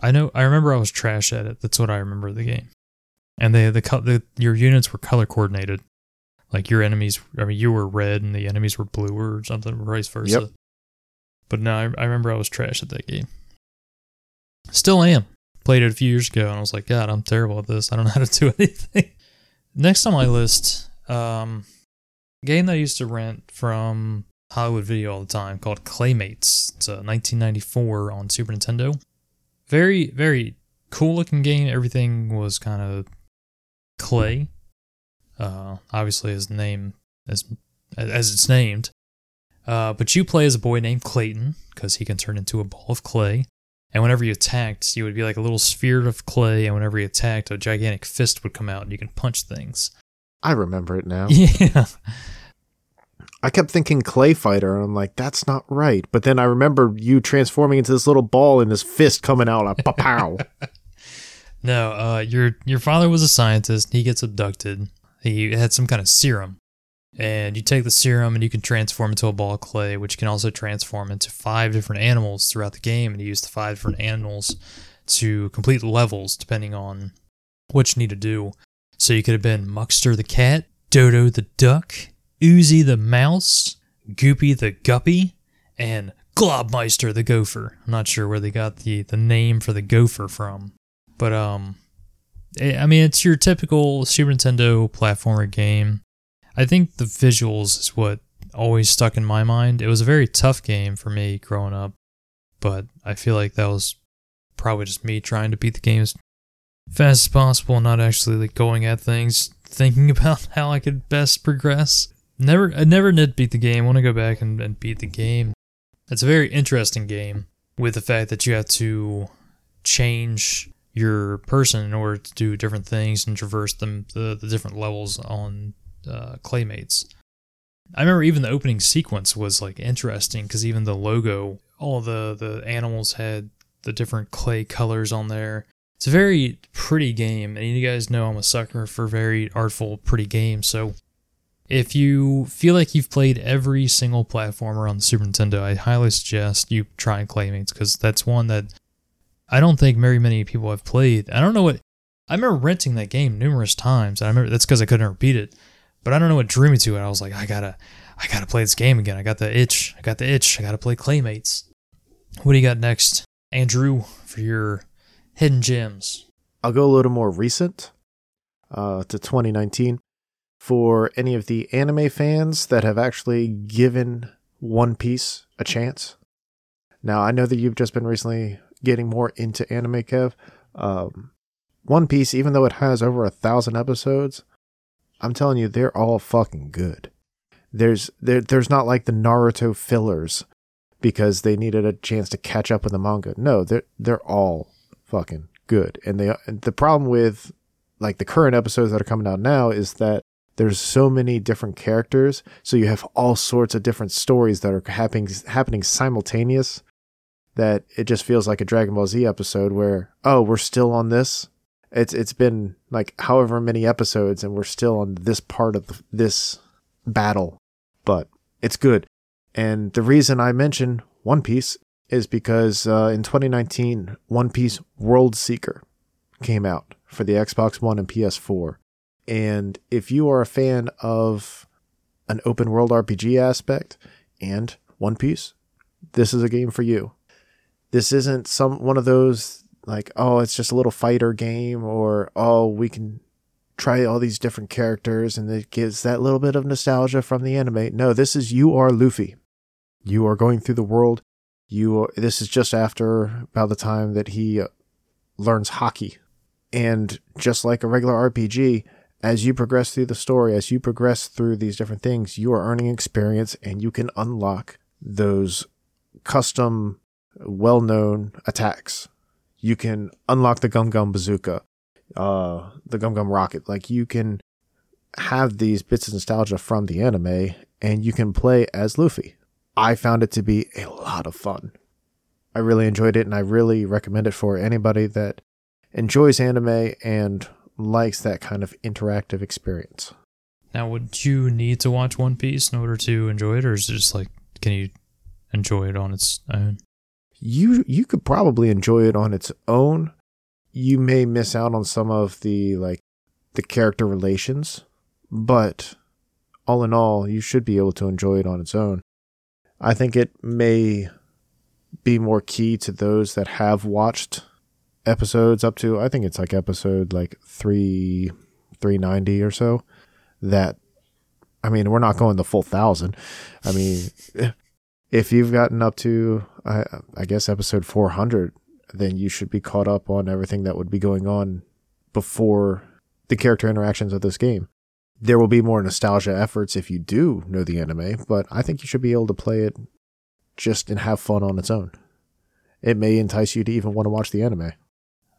I know. I remember I was trash at it. That's what I remember of the game. And they the, the your units were color coordinated, like your enemies. I mean, you were red and the enemies were blue or something, or vice versa. Yep. But no, I, I remember I was trash at that game. Still am. Played it a few years ago and I was like, God, I'm terrible at this. I don't know how to do anything. Next on my list, um, a game that I used to rent from Hollywood Video all the time called Claymates. It's a nineteen ninety-four on Super Nintendo. Very, very cool looking game. Everything was kind of clay. Uh, obviously, as name as as it's named. Uh, but you play as a boy named Clayton because he can turn into a ball of clay. And whenever you attacked, you would be like a little sphere of clay. And whenever you attacked, a gigantic fist would come out and you can punch things. I remember it now. Yeah. I kept thinking Clay Fighter, and I'm like, that's not right. But then I remember you transforming into this little ball and this fist coming out, like, pow. No, uh, your your father was a scientist. He gets abducted. He had some kind of serum. And you take the serum, and you can transform into a ball of clay, which can also transform into five different animals throughout the game. And you use the five different animals to complete levels, depending on what you need to do. So you could have been Muxter the cat, Dodo the duck, Oozy the mouse, Goopy the guppy, and Globmeister the gopher. I'm not sure where they got the, the name for the gopher from. But, um, I mean, it's your typical Super Nintendo platformer game. I think the visuals is what always stuck in my mind. It was a very tough game for me growing up, but I feel like that was probably just me trying to beat the game as fast as possible, not actually like going at things, thinking about how I could best progress. Never, I never did beat the game. I want to go back and, and beat the game. It's a very interesting game with the fact that you have to change your person in order to do different things and traverse them the, the different levels on uh, Claymates. I remember even the opening sequence was like interesting because even the logo, all the, the animals had the different clay colors on there. It's a very pretty game, and you guys know I'm a sucker for very artful, pretty games, so if you feel like you've played every single platformer on the Super Nintendo, I highly suggest you try Claymates, because that's one that I don't think very many people have played. I don't know what... I remember renting that game numerous times, and I remember that's because I couldn't repeat it, but I don't know what drew me to it. I was like, I gotta, I gotta play this game again. I got the itch. I got the itch. I gotta play Claymates. What do you got next, Andrew, for your... hidden gems? I'll go a little more recent, uh, to twenty nineteen. For any of the anime fans that have actually given One Piece a chance. Now, I know that you've just been recently getting more into anime, Kev. Um, One Piece, even though it has over a thousand episodes, I'm telling you, they're all fucking good. There's there, there's not like the Naruto fillers because they needed a chance to catch up with the manga. No, they're, they're all fucking good. And they, the problem with like the current episodes that are coming out now is that there's so many different characters. So you have all sorts of different stories that are happening, happening simultaneous, that it just feels like a Dragon Ball Z episode where, oh, we're still on this. It's it's been like however many episodes and we're still on this part of the, this battle, but it's good. And the reason I mention One Piece is because uh, in twenty nineteen, One Piece World Seeker came out for the Xbox One and P S four. And if you are a fan of an open world R P G aspect and One Piece, this is a game for you. This isn't some one of those like, oh, it's just a little fighter game, or, oh, we can try all these different characters and it gives that little bit of nostalgia from the anime. No, this is, you are Luffy. You are going through the world. You are, this is just after about the time that he learns hockey. And just like a regular R P G, as you progress through the story, as you progress through these different things, you are earning experience and you can unlock those custom, well-known attacks. You can unlock the Gum Gum Bazooka, uh, the Gum Gum Rocket. Like, you can have these bits of nostalgia from the anime and you can play as Luffy. I found it to be a lot of fun. I really enjoyed it, and I really recommend it for anybody that enjoys anime and likes that kind of interactive experience. Now, would you need to watch One Piece in order to enjoy it, or is it just like, can you enjoy it on its own? You you could probably enjoy it on its own. You may miss out on some of the like the character relations, but all in all, you should be able to enjoy it on its own. I think it may be more key to those that have watched episodes up to, I think it's like episode like three three ninety or so. That, I mean, we're not going the full thousand. I mean, if you've gotten up to, I, I guess, episode four hundred, then you should be caught up on everything that would be going on before the character interactions of this game. There will be more nostalgia efforts if you do know the anime, but I think you should be able to play it just and have fun on its own. It may entice you to even want to watch the anime.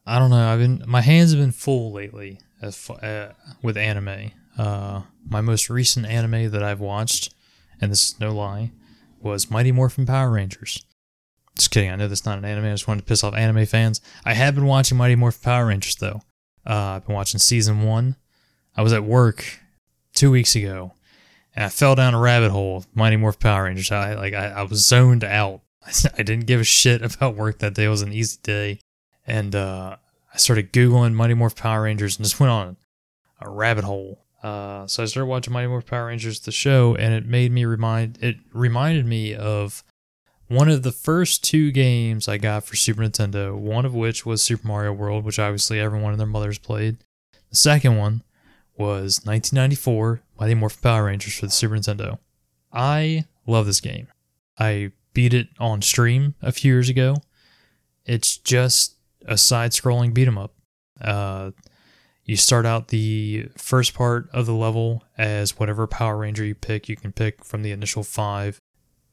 I don't know. I've been my hands have been full lately as, uh, with anime. Uh, my most recent anime that I've watched, and this is no lie, was Mighty Morphin Power Rangers. Just kidding, I know that's not an anime, I just wanted to piss off anime fans. I have been watching Mighty Morphin Power Rangers, though. Uh, I've been watching season one. I was at work two weeks ago, and I fell down a rabbit hole of Mighty Morphin Power Rangers. I like I, I was zoned out. I didn't give a shit about work that day. It was an easy day, and uh, I started Googling Mighty Morphin Power Rangers and just went on a rabbit hole. Uh, so I started watching Mighty Morphin Power Rangers, the show, and it made me remind. It reminded me of one of the first two games I got for Super Nintendo. One of which was Super Mario World, which obviously everyone and their mothers played. The second one was nineteen ninety-four Mighty Morphin Power Rangers for the Super Nintendo. I love this game. I beat it on stream a few years ago. It's just a side-scrolling beat 'em up. Uh, You start out the first part of the level as whatever Power Ranger you pick. You can pick from the initial five.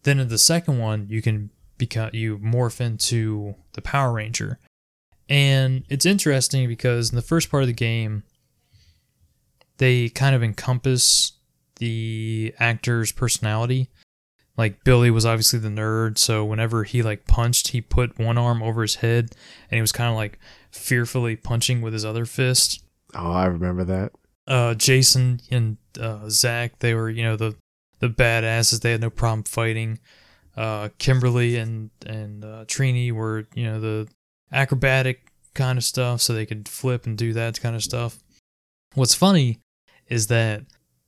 Then in the second one, you can become you morph into the Power Ranger. And it's interesting because in the first part of the game, they kind of encompass the actor's personality. Like, Billy was obviously the nerd, so whenever he like punched, he put one arm over his head, and he was kind of like fearfully punching with his other fist. Oh, I remember that. Uh, Jason and uh, Zach, they were, you know, the, the badasses. They had no problem fighting. Uh, Kimberly and, and uh, Trini were, you know, the acrobatic kind of stuff, so they could flip and do that kind of stuff. What's funny is that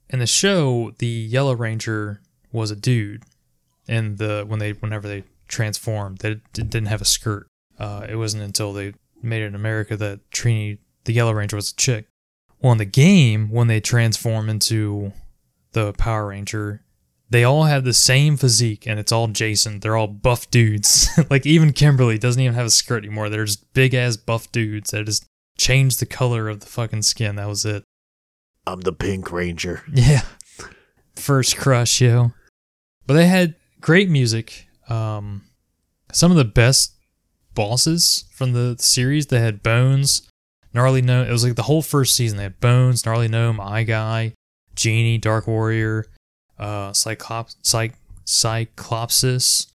in the show, the Yellow Ranger was a dude, and the when they whenever they transformed, they didn't have a skirt. Uh, it wasn't until they made it in America that Trini, the Yellow Ranger, was a chick. Well, in the game, when they transform into the Power Ranger, they all have the same physique, and it's all Jason. They're all buff dudes. Like, even Kimberly doesn't even have a skirt anymore. They're just big-ass buff dudes that just changed the color of the fucking skin. That was it. I'm the Pink Ranger. Yeah. First crush, yo. But they had great music. um, some of the best bosses from the series. They had Bones, Gnarly Gnome. It was like the whole first season. They had Bones, Gnarly Gnome, Eye Guy, Genie, Dark Warrior, uh, Cyclops, Cy- Cyclopsis.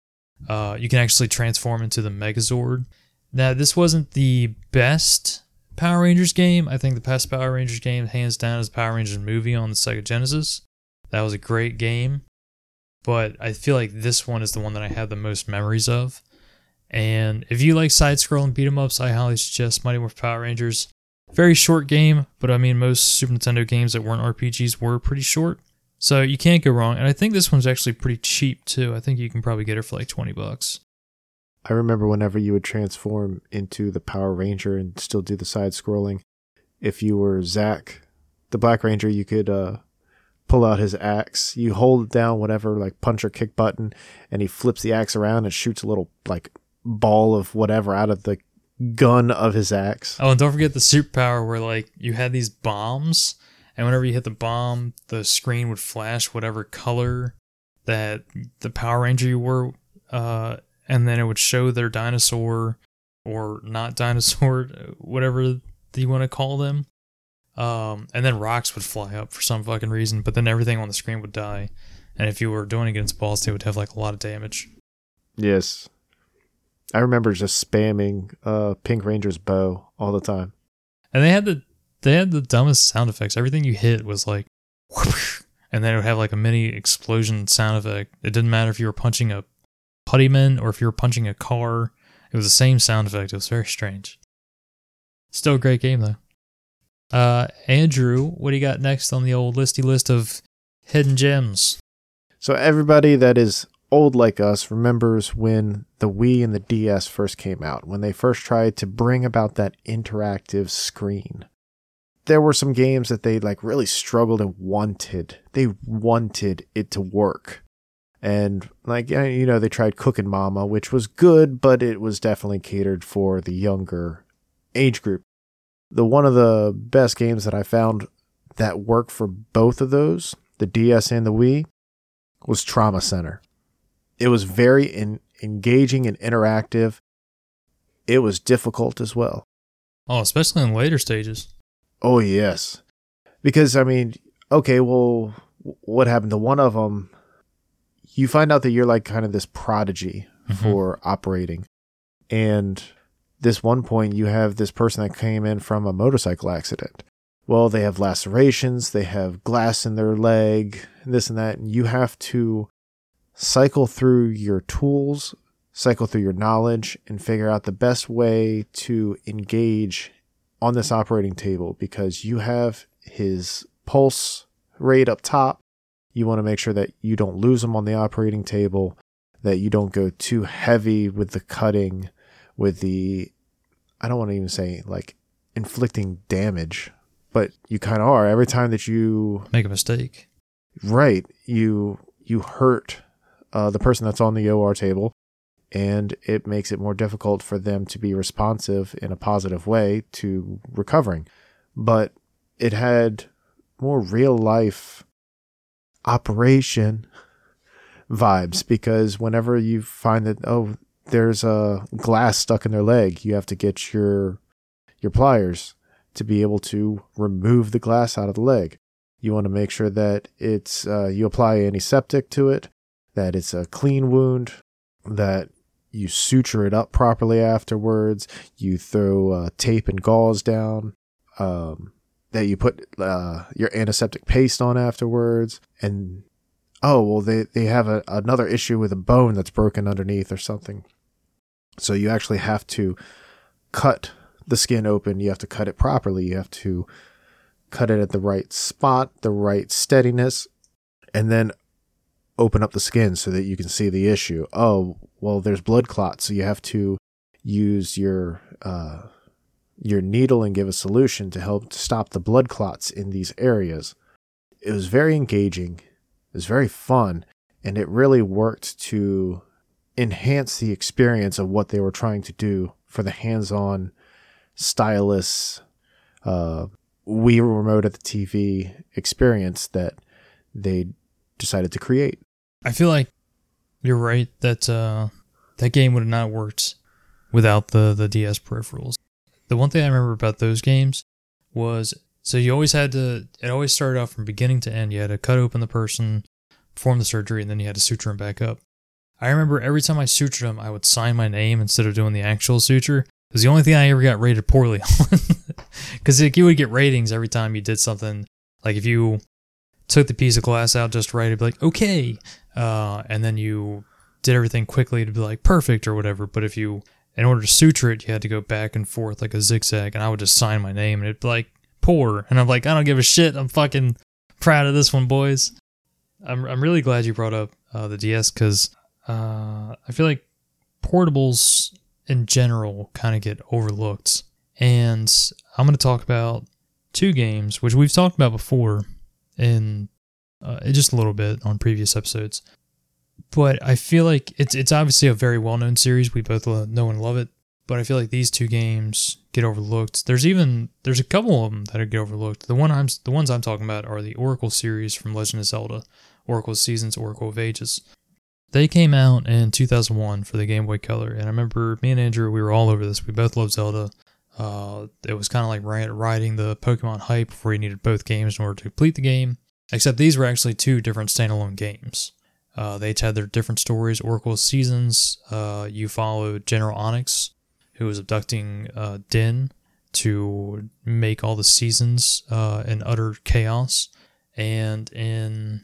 Uh, you can actually transform into the Megazord. Now, this wasn't the best Power Rangers game. I think the best Power Rangers game, hands down, is the Power Rangers movie on the Sega Genesis. That was a great game. But I feel like this one is the one that I have the most memories of. And if you like side-scrolling beat-em-ups, I highly suggest Mighty Morphin Power Rangers. Very short game, but I mean, most Super Nintendo games that weren't R P Gs were pretty short. So you can't go wrong. And I think this one's actually pretty cheap, too. I think you can probably get it for like twenty bucks. I remember whenever you would transform into the Power Ranger and still do the side-scrolling, if you were Zack, the Black Ranger, you could uh, pull out his axe. You hold down whatever, like, punch or kick button, and he flips the axe around and shoots a little, like, ball of whatever out of the gun of his axe. Oh, and don't forget the superpower where, like, you had these bombs, and whenever you hit the bomb, the screen would flash whatever color that the Power Ranger you were, uh... and then it would show their dinosaur, or not dinosaur, whatever you want to call them. Um, and then rocks would fly up for some fucking reason, but then everything on the screen would die. And if you were doing it against balls, they would have like a lot of damage. Yes. I remember just spamming uh, Pink Ranger's bow all the time. And they had the they had the dumbest sound effects. Everything you hit was like, whoosh, and then it would have like a mini explosion sound effect. It didn't matter if you were punching a Puttyman, or if you were punching a car, it was the same sound effect. It was very strange. Still a great game, though. Uh, Andrew, what do you got next on the old listy list of hidden gems? So everybody that is old like us remembers when the Wii and the D S first came out, when they first tried to bring about that interactive screen. There were some games that they like really struggled and wanted. They wanted it to work. And, like, you know, they tried Cookin' Mama, which was good, but it was definitely catered for the younger age group. The one of the best games that I found that worked for both of those, the D S and the Wii, was Trauma Center. It was very in- engaging and interactive. It was difficult as well. Oh, especially in later stages. Oh, yes. Because, I mean, okay, well, what happened to one of them? You find out that you're like kind of this prodigy mm-hmm. for operating. And this one point you have this person that came in from a motorcycle accident. Well, they have lacerations, they have glass in their leg, this and that. And you have to cycle through your tools, cycle through your knowledge, and figure out the best way to engage on this operating table, because you have his pulse rate up top. You want to make sure that you don't lose them on the operating table, that you don't go too heavy with the cutting, with the, I don't want to even say like inflicting damage, but you kind of are. Every time that you make a mistake. Right. You, you hurt uh, the person that's on the O R table, and it makes it more difficult for them to be responsive in a positive way to recovering. But it had more real life operation vibes, because whenever you find that, oh, there's a glass stuck in their leg, you have to get your your pliers to be able to remove the glass out of the leg. You want to make sure that it's uh, you apply antiseptic to it, that it's a clean wound, that you suture it up properly afterwards, you throw uh, tape and gauze down, um that you put uh, your antiseptic paste on afterwards. And, oh, well, they, they have a, another issue with a bone that's broken underneath or something. So you actually have to cut the skin open. You have to cut it properly. You have to cut it at the right spot, the right steadiness, and then open up the skin so that you can see the issue. Oh, well, there's blood clots, so you have to use your... Uh, your needle and give a solution to help stop the blood clots in these areas. It was very engaging. It was very fun. And it really worked to enhance the experience of what they were trying to do for the hands-on stylus uh, Wii remote at the T V experience that they decided to create. I feel like You're right. That uh, that game would have not worked without the, the D S peripherals. The one thing I remember about those games was, so you always had to, it always started off from beginning to end. You had to cut open the person, perform the surgery, and then you had to suture them back up. I remember every time I sutured them, I would sign my name instead of doing the actual suture. It was the only thing I ever got rated poorly on. Because like, you would get ratings every time you did something. Like if you took the piece of glass out just right, it'd be like, okay. Uh, and then you did everything quickly to be like, perfect or whatever. But if you, in order to suture it, you had to go back and forth like a zigzag. And I would just sign my name and it'd be like, poor. And I'm like, I don't give a shit. I'm fucking proud of this one, boys. I'm I'm really glad you brought up uh, the D S because uh, I feel like portables in general kind of get overlooked. And I'm going to talk about two games, which we've talked about before in uh, just a little bit on previous episodes. But I feel like it's it's obviously a very well-known series. We both love, know and love it. But I feel like these two games get overlooked. There's even there's a couple of them that get overlooked. The one I'm the ones I'm talking about are the Oracle series from Legend of Zelda, Oracle of Seasons, Oracle of Ages. They came out in two thousand one for the Game Boy Color, and I remember me and Andrew, we were all over this. We both loved Zelda. Uh, it was kind of like riding the Pokemon hype before you needed both games in order to complete the game. Except these were actually two different standalone games. Uh, they each had their different stories. Oracle of Seasons, uh, you followed General Onix, who was abducting uh, Din to make all the seasons uh, in utter chaos. And in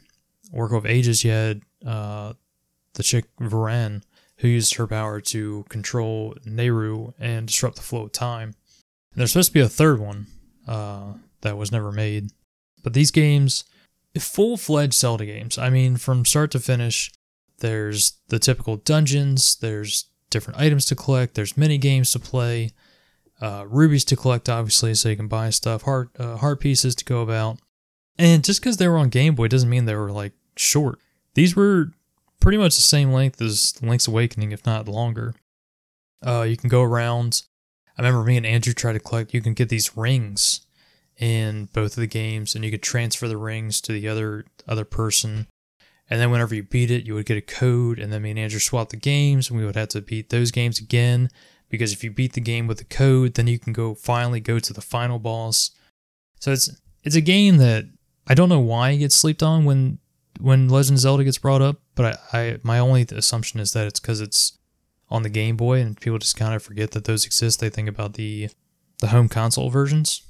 Oracle of Ages, you had uh, the chick Varan, who used her power to control Nehru and disrupt the flow of time. And there's supposed to be a third one uh, that was never made. But these games, full-fledged Zelda games, I mean, from start to finish, there's the typical dungeons, there's different items to collect, there's mini games to play, uh, rubies to collect, obviously, so you can buy stuff, heart uh, heart pieces to go about. And just because they were on Game Boy doesn't mean they were, like, short. These were pretty much the same length as Link's Awakening, if not longer. Uh, you can go around. I remember me and Andrew tried to collect, you can get these rings in both of the games, and you could transfer the rings to the other other person. And then whenever you beat it, you would get a code, and then me and Andrew swapped the games, and we would have to beat those games again, because if you beat the game with the code, then you can go finally go to the final boss. So it's it's a game that I don't know why it gets slept on when when Legend of Zelda gets brought up, but I, I my only assumption is that it's because it's on the Game Boy, and people just kind of forget that those exist. They think about the the home console versions.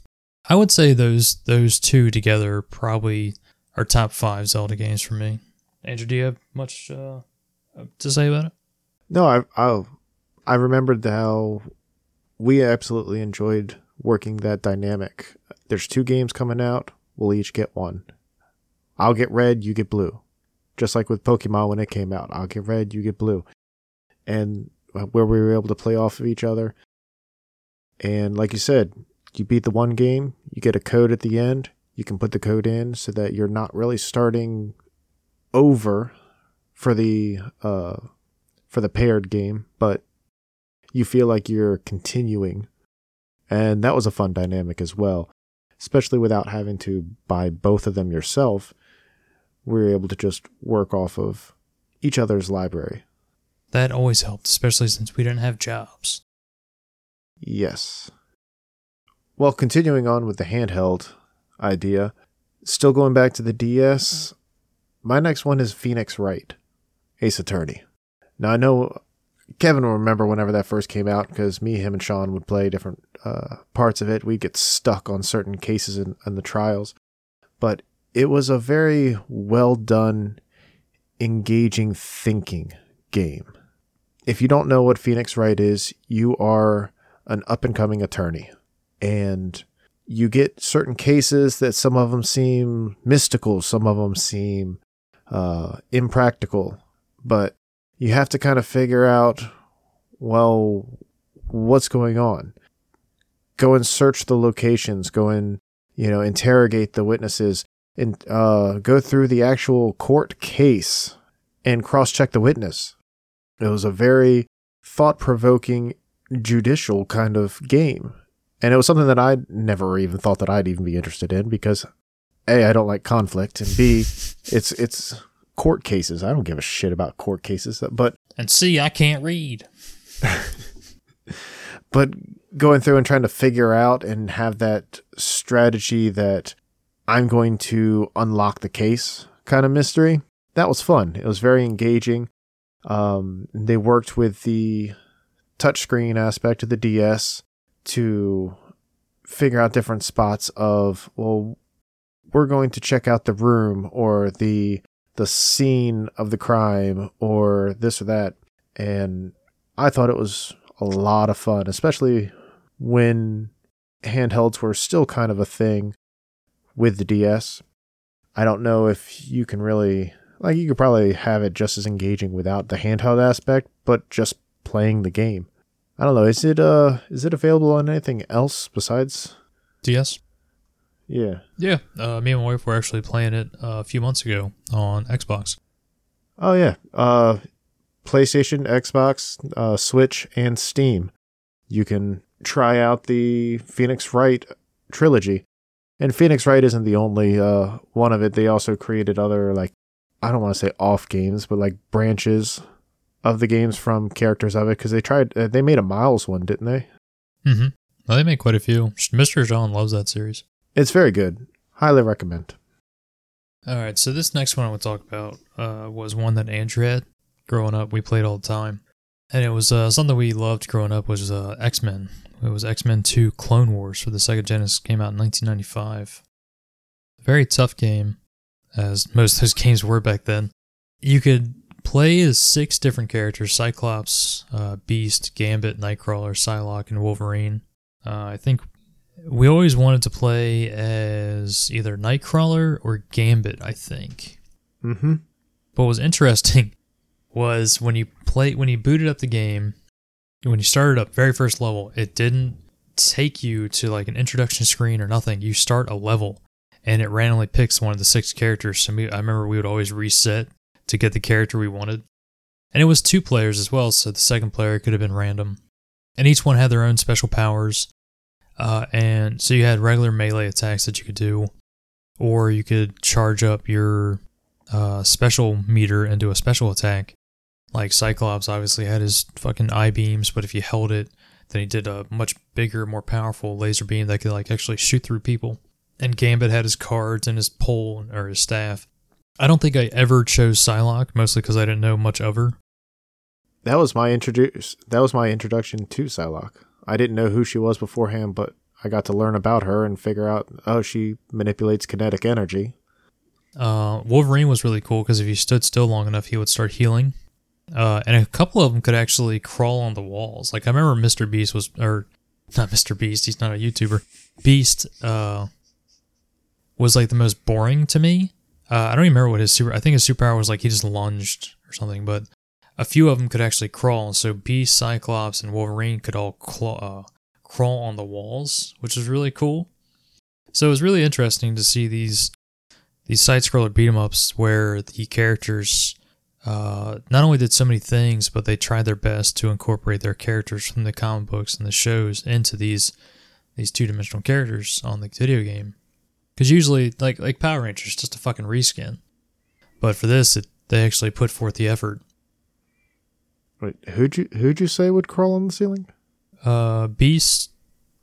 I would say those those two together probably are top five Zelda games for me. Andrew, do you have much uh, to say about it? No, I I, I remembered how we absolutely enjoyed working that dynamic. There's two games coming out. We'll each get one. I'll get red, you get blue. Just like with Pokemon when it came out. I'll get red, you get blue. And where we were able to play off of each other. And like you said, you beat the one game, you get a code at the end. You can put the code in so that you're not really starting over for the uh for the paired game, but you feel like you're continuing, and that was a fun dynamic as well, especially without having to buy both of them yourself. We were able to just work off of each other's library. That always helped, especially since we didn't have jobs. Yes. Well, continuing on with the handheld idea, still going back to the D S, my next one is Phoenix Wright, Ace Attorney. Now, I know Kevin will remember whenever that first came out, because me, him, and Sean would play different uh, parts of it. We'd get stuck on certain cases in, in the trials. But it was a very well-done, engaging thinking game. If you don't know what Phoenix Wright is, you are an up-and-coming attorney. And you get certain cases that some of them seem mystical, some of them seem uh, impractical, but you have to kind of figure out, well, what's going on? Go and search the locations, go and, you know, interrogate the witnesses, and uh, go through the actual court case and cross-check the witness. It was a very thought-provoking, judicial kind of game. And it was something that I never even thought that I'd even be interested in because, A, I don't like conflict, and B, it's it's court cases. I don't give a shit about court cases, but and see, I can't read. But going through and trying to figure out and have that strategy that I'm going to unlock the case kind of mystery, that was fun. It was very engaging. Um, they worked with the touchscreen aspect of the D S to figure out different spots of, well, we're going to check out the room or the the scene of the crime or this or that. And I thought it was a lot of fun, especially when handhelds were still kind of a thing with the D S. I don't know if you can really, like, you could probably have it just as engaging without the handheld aspect, but just playing the game. I don't know. Is it uh is it available on anything else besides D S? Yeah. Yeah. Uh, me and my wife were actually playing it uh, a few months ago on Xbox. Oh yeah. Uh, PlayStation, Xbox, uh, Switch, and Steam. You can try out the Phoenix Wright trilogy, and Phoenix Wright isn't the only uh one of it. They also created other, like, I don't want to say off games, but like branches of the games from characters of it, because they tried, uh, they made a Miles one, didn't they? Mm-hmm. Well, they made quite a few. Mister John loves that series. It's very good. Highly recommend. All right, so this next one I want to talk about uh, was one that Andrew had. Growing up, we played all the time. And it was uh, something we loved growing up was uh, X-Men. It was X-Men two Clone Wars for the Sega Genesis. Came out in nineteen ninety-five. Very tough game, as most of those games were back then. You could play as six different characters: Cyclops, uh, Beast, Gambit, Nightcrawler, Psylocke, and Wolverine. Uh, I think we always wanted to play as either Nightcrawler or Gambit, I think. Mm-hmm. But what was interesting was when you play, when you booted up the game, when you started up very first level, it didn't take you to like an introduction screen or nothing. You start a level, and it randomly picks one of the six characters. So we, I remember we would always reset to get the character we wanted. And it was two players as well, so the second player could have been random. And each one had their own special powers. Uh, and so you had regular melee attacks that you could do, or you could charge up your uh, special meter and do a special attack. Like Cyclops obviously had his fucking eye beams, but if you held it, then he did a much bigger, more powerful laser beam that could like actually shoot through people. And Gambit had his cards and his pole, or his staff. I don't think I ever chose Psylocke, mostly because I didn't know much of her. That was my introduce. That was my introduction to Psylocke. I didn't know who she was beforehand, but I got to learn about her and figure out, oh, she manipulates kinetic energy. Uh, Wolverine was really cool because if you stood still long enough, he would start healing. Uh, and a couple of them could actually crawl on the walls. Like I remember Mister Beast was, or not Mister Beast, he's not a YouTuber. Beast uh, was like the most boring to me. Uh, I don't even remember what his super... I think his superpower was like he just lunged or something, but a few of them could actually crawl. So Beast, Cyclops, and Wolverine could all claw, uh, crawl on the walls, which is really cool. So it was really interesting to see these these side-scroller beat-em-ups where the characters uh, not only did so many things, but they tried their best to incorporate their characters from the comic books and the shows into these these two-dimensional characters on the video game. Because usually, like like Power Rangers, just a fucking reskin. But for this, it, they actually put forth the effort. Wait, who'd you who'd you say would crawl on the ceiling? Uh, Beast,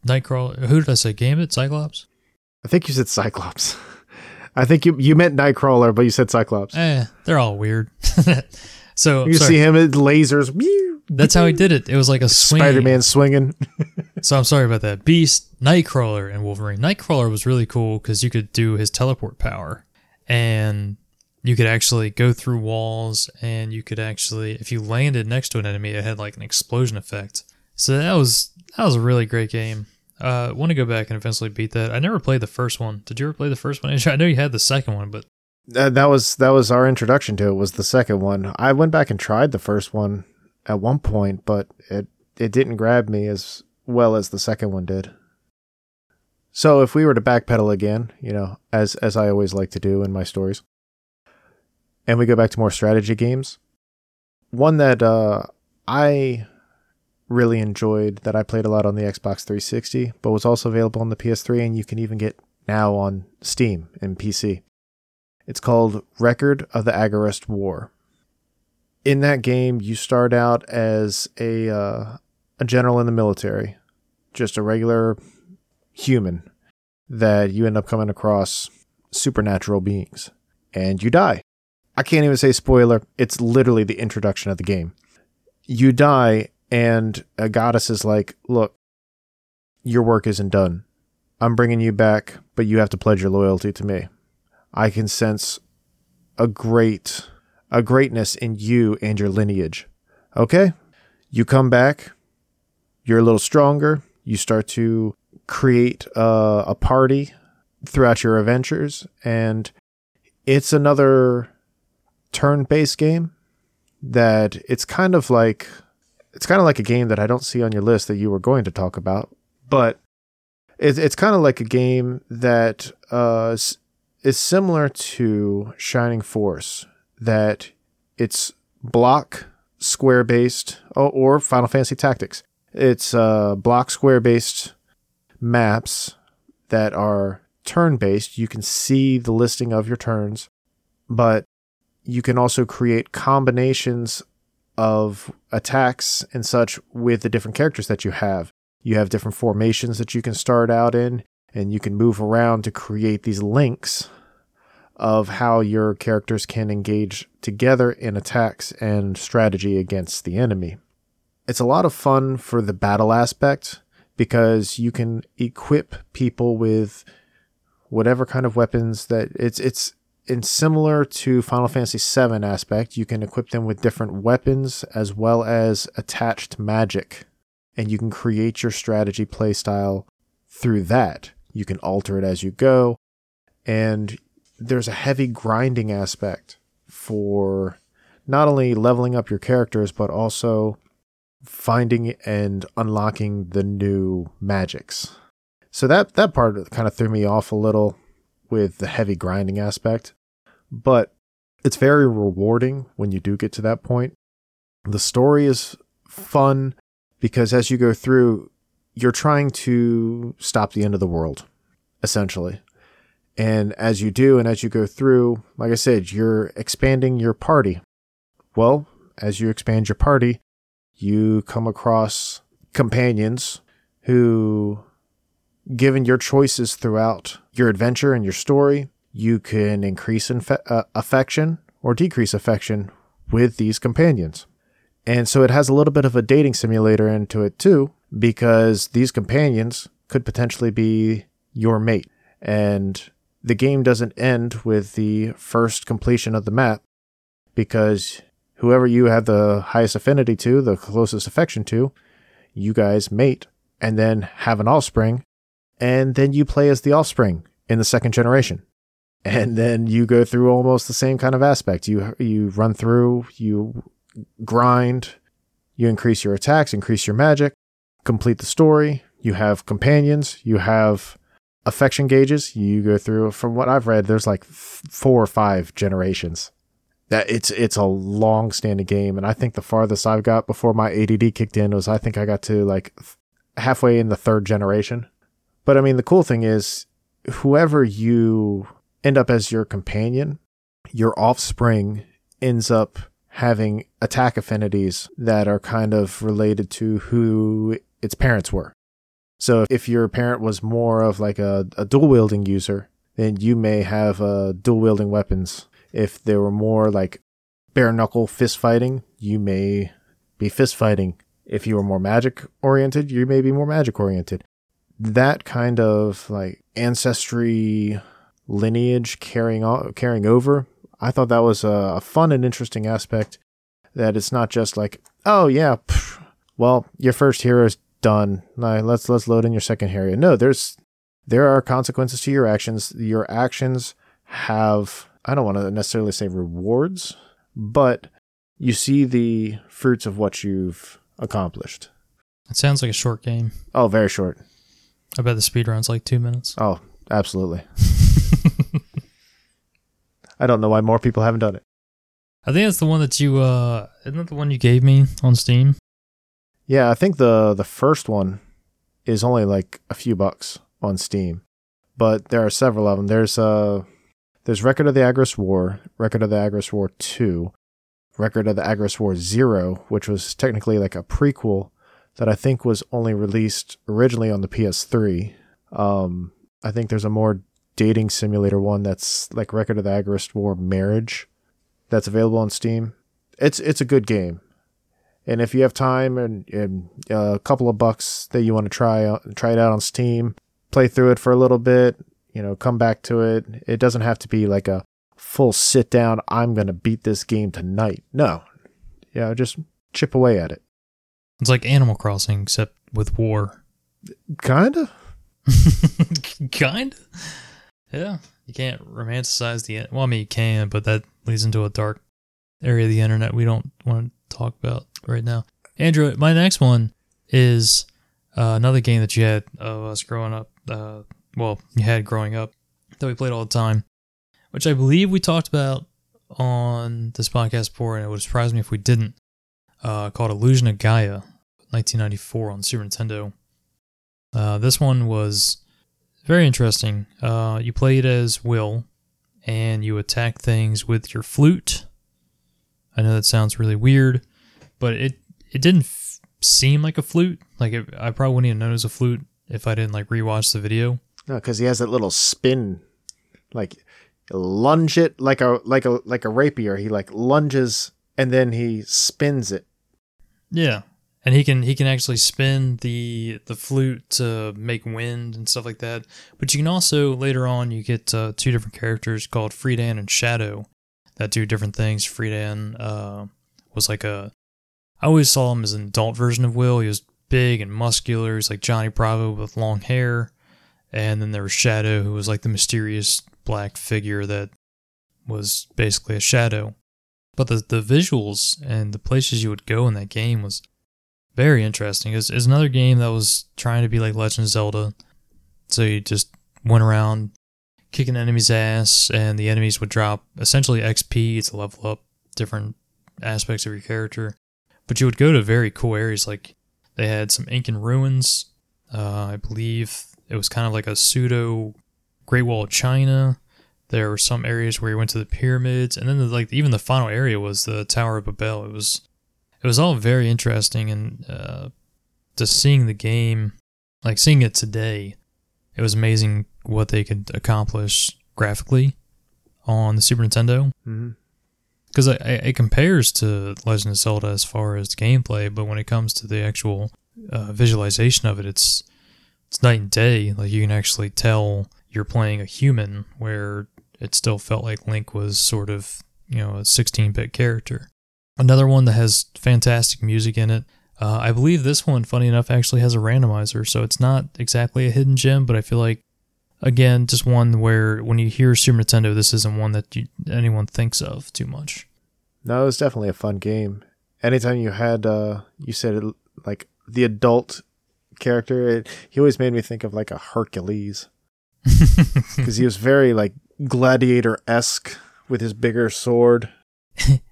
Nightcrawler. Who did I say? Gambit, Cyclops. I think you said Cyclops. I think you you meant Nightcrawler, but you said Cyclops. Eh, they're all weird. So you sorry. See him with lasers. That's how he did it. It was like a swing. Spider-Man swinging. So I'm sorry about that. Beast, Nightcrawler, and Wolverine. Nightcrawler was really cool because you could do his teleport power. And you could actually go through walls, and you could actually, if you landed next to an enemy, it had like an explosion effect. So that was that was a really great game. I uh, want to go back and eventually beat that. I never played the first one. Did you ever play the first one? I know you had the second one, but... Uh, that was that was our introduction to it, was the second one. I went back and tried the first one at one point, but it, it didn't grab me as well as the second one did. So if we were to backpedal again, you know, as as I always like to do in my stories, and we go back to more strategy games, one that uh, I really enjoyed that I played a lot on the Xbox three sixty, but was also available on the P S three, and you can even get now on Steam and P C, It's called Record of the Agarest War. In that game, you start out as a uh, a general in the military, just a regular human, that you end up coming across supernatural beings, and you die. I can't even say spoiler. It's literally the introduction of the game. You die, and a goddess is like, look, your work isn't done. I'm bringing you back, but you have to pledge your loyalty to me. I can sense a great, a greatness in you and your lineage. Okay? You come back. You're a little stronger. You start to create a, a party throughout your adventures. And it's another turn-based game that it's kind of like, it's kind of like a game that I don't see on your list that you were going to talk about, but it's, it's kind of like a game that uh, is similar to Shining Force, that it's block square based or, or Final Fantasy Tactics. It's uh, block square based maps that are turn based. You can see the listing of your turns, but you can also create combinations of attacks and such with the different characters that you have. You have different formations that you can start out in, and you can move around to create these links of how your characters can engage together in attacks and strategy against the enemy. It's a lot of fun for the battle aspect because you can equip people with whatever kind of weapons that it's, it's, in similar to Final Fantasy seven aspect, you can equip them with different weapons as well as attached magic. And you can create your strategy playstyle through that. You can alter it as you go. And there's a heavy grinding aspect for not only leveling up your characters, but also finding and unlocking the new magics. So that, that part kind of threw me off a little with the heavy grinding aspect, but it's very rewarding when you do get to that point. The story is fun because as you go through, you're trying to stop the end of the world, essentially. And as you do, and as you go through, like I said, you're expanding your party. Well, as you expand your party, you come across companions who, given your choices throughout your adventure and your story, you can increase infe- uh, affection or decrease affection with these companions. And so it has a little bit of a dating simulator into it too, because these companions could potentially be your mate. And the game doesn't end with the first completion of the map, because whoever you have the highest affinity to, the closest affection to, you guys mate and then have an offspring. And then you play as the offspring in the second generation. And then you go through almost the same kind of aspect. You you run through, you grind, you increase your attacks, increase your magic, complete the story. You have companions, you have affection gauges. You go through, from what I've read, there's like four or five generations. That it's it's a long-standing game. And I think the farthest I've got before my A D D kicked in was I think I got to like halfway in the third generation. But I mean, the cool thing is, whoever you end up as your companion, your offspring ends up having attack affinities that are kind of related to who its parents were. So if your parent was more of like a, a dual-wielding user, then you may have uh, dual-wielding weapons. If they were more like bare-knuckle fist-fighting, you may be fist-fighting. If you were more magic-oriented, you may be more magic-oriented. That kind of like ancestry lineage carrying on, carrying over, I thought that was a fun and interesting aspect, that it's not just like, oh yeah, pff, well, your first hero is done. Now let's let's load in your second hero. No, there's there are consequences to your actions. Your actions have, I don't want to necessarily say rewards, but you see the fruits of what you've accomplished. It sounds like a short game. Oh, very short. I bet the speedrun's like two minutes. Oh, absolutely. I don't know why more people haven't done it. I think that's the one that you, uh, isn't that the one you gave me on Steam? Yeah, I think the, the first one is only like a few bucks on Steam, but there are several of them. There's, uh, There's Record of the Agris War, Record of the Agris War two, Record of the Agris War zero, which was technically like a prequel that I think was only released originally on the P S three. Um, I think there's a more dating simulator one that's like Record of the Agris War Marriage that's available on Steam. It's it's a good game. And if you have time and, and a couple of bucks that you want to try, try it out on Steam, play through it for a little bit, you know, come back to it. It doesn't have to be like a full sit down, I'm going to beat this game tonight. No. Yeah, just chip away at it. It's like Animal Crossing, except with war. Kinda. Kinda? Yeah. You can't romanticize the... Well, I mean, you can, but that leads into a dark area of the internet we don't want to talk about right now. Andrew, my next one is uh, another game that you had of us growing up. Uh, well, you had growing up that we played all the time, which I believe we talked about on this podcast before, and it would surprise me if we didn't, uh, called Illusion of Gaia, nineteen ninety-four on Super Nintendo. Uh, this one was very interesting. Uh, you played as Will, and you attack things with your flute. I know that sounds really weird, but it, it didn't f- seem like a flute. Like it, I probably wouldn't even know it was a flute if I didn't like rewatch the video. No, because he has that little spin, like... lunge it like a like a like a rapier. He like lunges and then he spins it. Yeah, and he can he can actually spin the the flute to make wind and stuff like that. But you can also later on you get uh, two different characters called Friedan and Shadow that do different things. Friedan uh, was like a I always saw him as an adult version of Will. He was big and muscular. He's like Johnny Bravo with long hair. And then there was Shadow, who was like the mysterious black figure that was basically a shadow. But the the visuals and the places you would go in that game was very interesting. It was, it was another game that was trying to be like Legend of Zelda. So you just went around kicking enemies' ass, and the enemies would drop essentially X P to level up different aspects of your character. But you would go to very cool areas. Like they had some Incan ruins. Uh, I believe it was kind of like a pseudo Great Wall of China. There were some areas where you went to the pyramids, and then the, like even the final area was the Tower of Babel. It was, it was all very interesting, and uh, just seeing the game, like seeing it today, it was amazing what they could accomplish graphically on the Super Nintendo. Because mm-hmm. it, it compares to Legend of Zelda as far as gameplay, but when it comes to the actual uh, visualization of it, it's it's night and day. Like you can actually tell you're playing a human, where it still felt like Link was sort of, you know, a sixteen-bit character. Another one that has fantastic music in it. Uh, I believe this one, funny enough, actually has a randomizer, so it's not exactly a hidden gem, but I feel like, again, just one where when you hear Super Nintendo, this isn't one that you, anyone thinks of too much. No, it was definitely a fun game. Anytime you had, uh, you said, it, like, the adult character, it, he always made me think of, like, a Hercules. Because he was very like gladiator-esque with his bigger sword.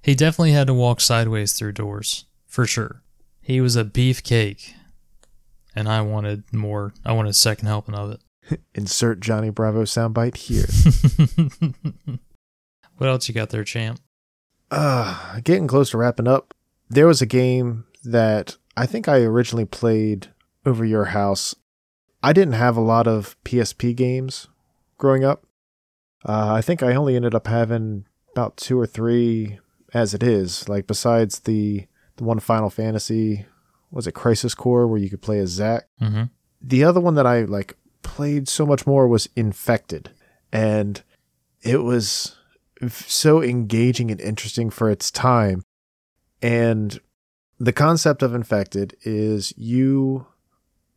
He definitely had to walk sideways through doors, for sure. He was a beefcake, and I wanted more. I wanted a second helping of it. Insert Johnny Bravo soundbite here. What else you got there, champ? Uh, getting close to wrapping up. There was a game that I think I originally played over your house. I didn't have a lot of P S P games growing up. Uh, I think I only ended up having about two or three as it is. Like besides the, the one Final Fantasy, was it Crisis Core where you could play as Zack? Mm-hmm. The other one that I like played so much more was Infected. And it was so engaging and interesting for its time. And the concept of Infected is you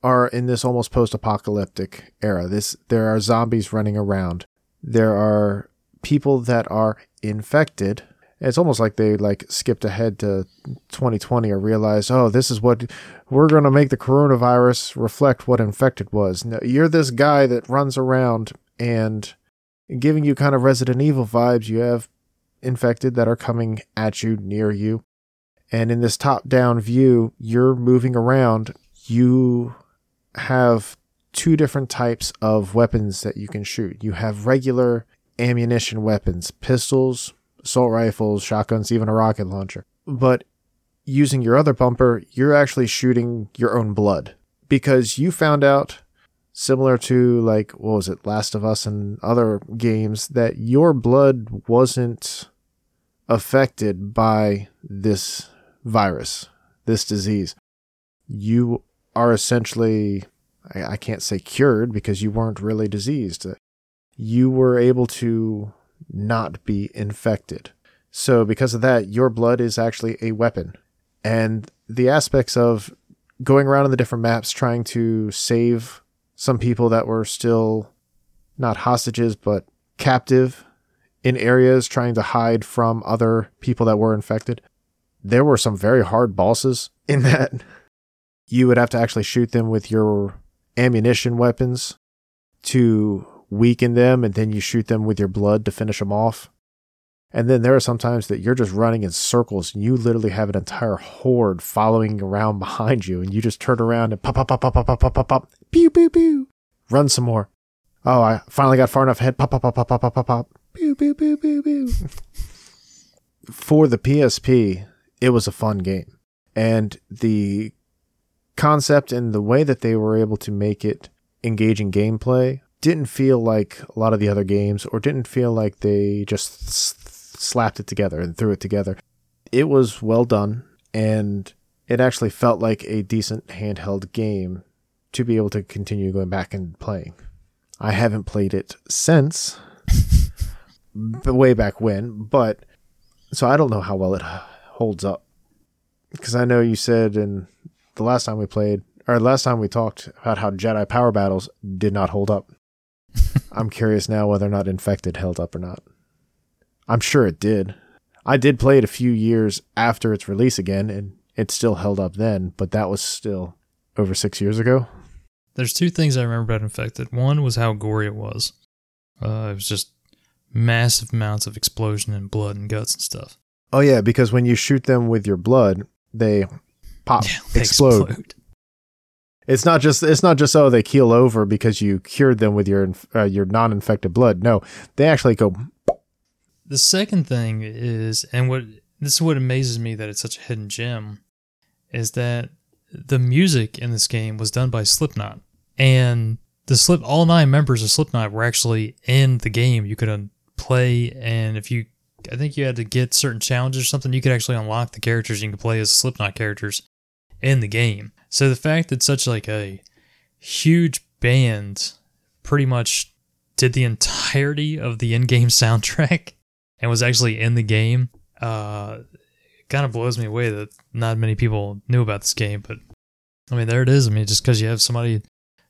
are in this almost post-apocalyptic era. This there are zombies running around. There are people that are infected. It's almost like they like skipped ahead to twenty twenty or realized, oh, this is what we're going to make the coronavirus reflect what infected was. Now, you're this guy that runs around and giving you kind of Resident Evil vibes. You have infected that are coming at you, near you. And in this top-down view, you're moving around. You have two different types of weapons that you can shoot. You have regular ammunition weapons, pistols, assault rifles, shotguns, even a rocket launcher. But using your other pumper, you're actually shooting your own blood, because you found out, similar to like, what was it, Last of Us and other games, that your blood wasn't affected by this virus, this disease. You are essentially, I can't say cured, because you weren't really diseased. You were able to not be infected. So because of that, your blood is actually a weapon. And the aspects of going around in the different maps, trying to save some people that were still not hostages, but captive in areas, trying to hide from other people that were infected. There were some very hard bosses in that. You would have to actually shoot them with your ammunition weapons to weaken them, and then you shoot them with your blood to finish them off. And then there are some times that you're just running in circles, and you literally have an entire horde following around behind you, and you just turn around and pop, pop, pop, pop, pop, pop, pop, pop, pop, pew, pew, pew, run some more. Oh, I finally got far enough ahead. Pop, pop, pop, pop, pop, pop, pop, pop, pew, pew, pew, pew, pew. For the P S P, it was a fun game, and the concept and the way that they were able to make it engaging gameplay didn't feel like a lot of the other games, or didn't feel like they just s- slapped it together and threw it together. It was well done, and it actually felt like a decent handheld game to be able to continue going back and playing. I haven't played it since way back when, but so I don't know how well it holds up, because I know you said in the last time we played, or last time we talked about how Jedi Power Battles did not hold up. I'm curious now whether or not Infected held up or not. I'm sure it did. I did play it a few years after its release again, and it still held up then, but that was still over six years ago. There's two things I remember about Infected. One was how gory it was. Uh, it was just massive amounts of explosion and blood and guts and stuff. Oh yeah, because when you shoot them with your blood, they pop, yeah, they explode. explode. It's not just it's not just oh, they keel over because you cured them with your uh, your non-infected blood. No, they actually go. The second thing is, and what this is what amazes me that it's such a hidden gem, is that the music in this game was done by Slipknot, and the slip all nine members of Slipknot were actually in the game. You could un- play, and if you, I think you had to get certain challenges or something, you could actually unlock the characters you can play as Slipknot characters in the game. So the fact that such like a huge band pretty much did the entirety of the in-game soundtrack and was actually in the game, uh, it kind of blows me away that not many people knew about this game. But I mean, there it is. I mean, just because you have somebody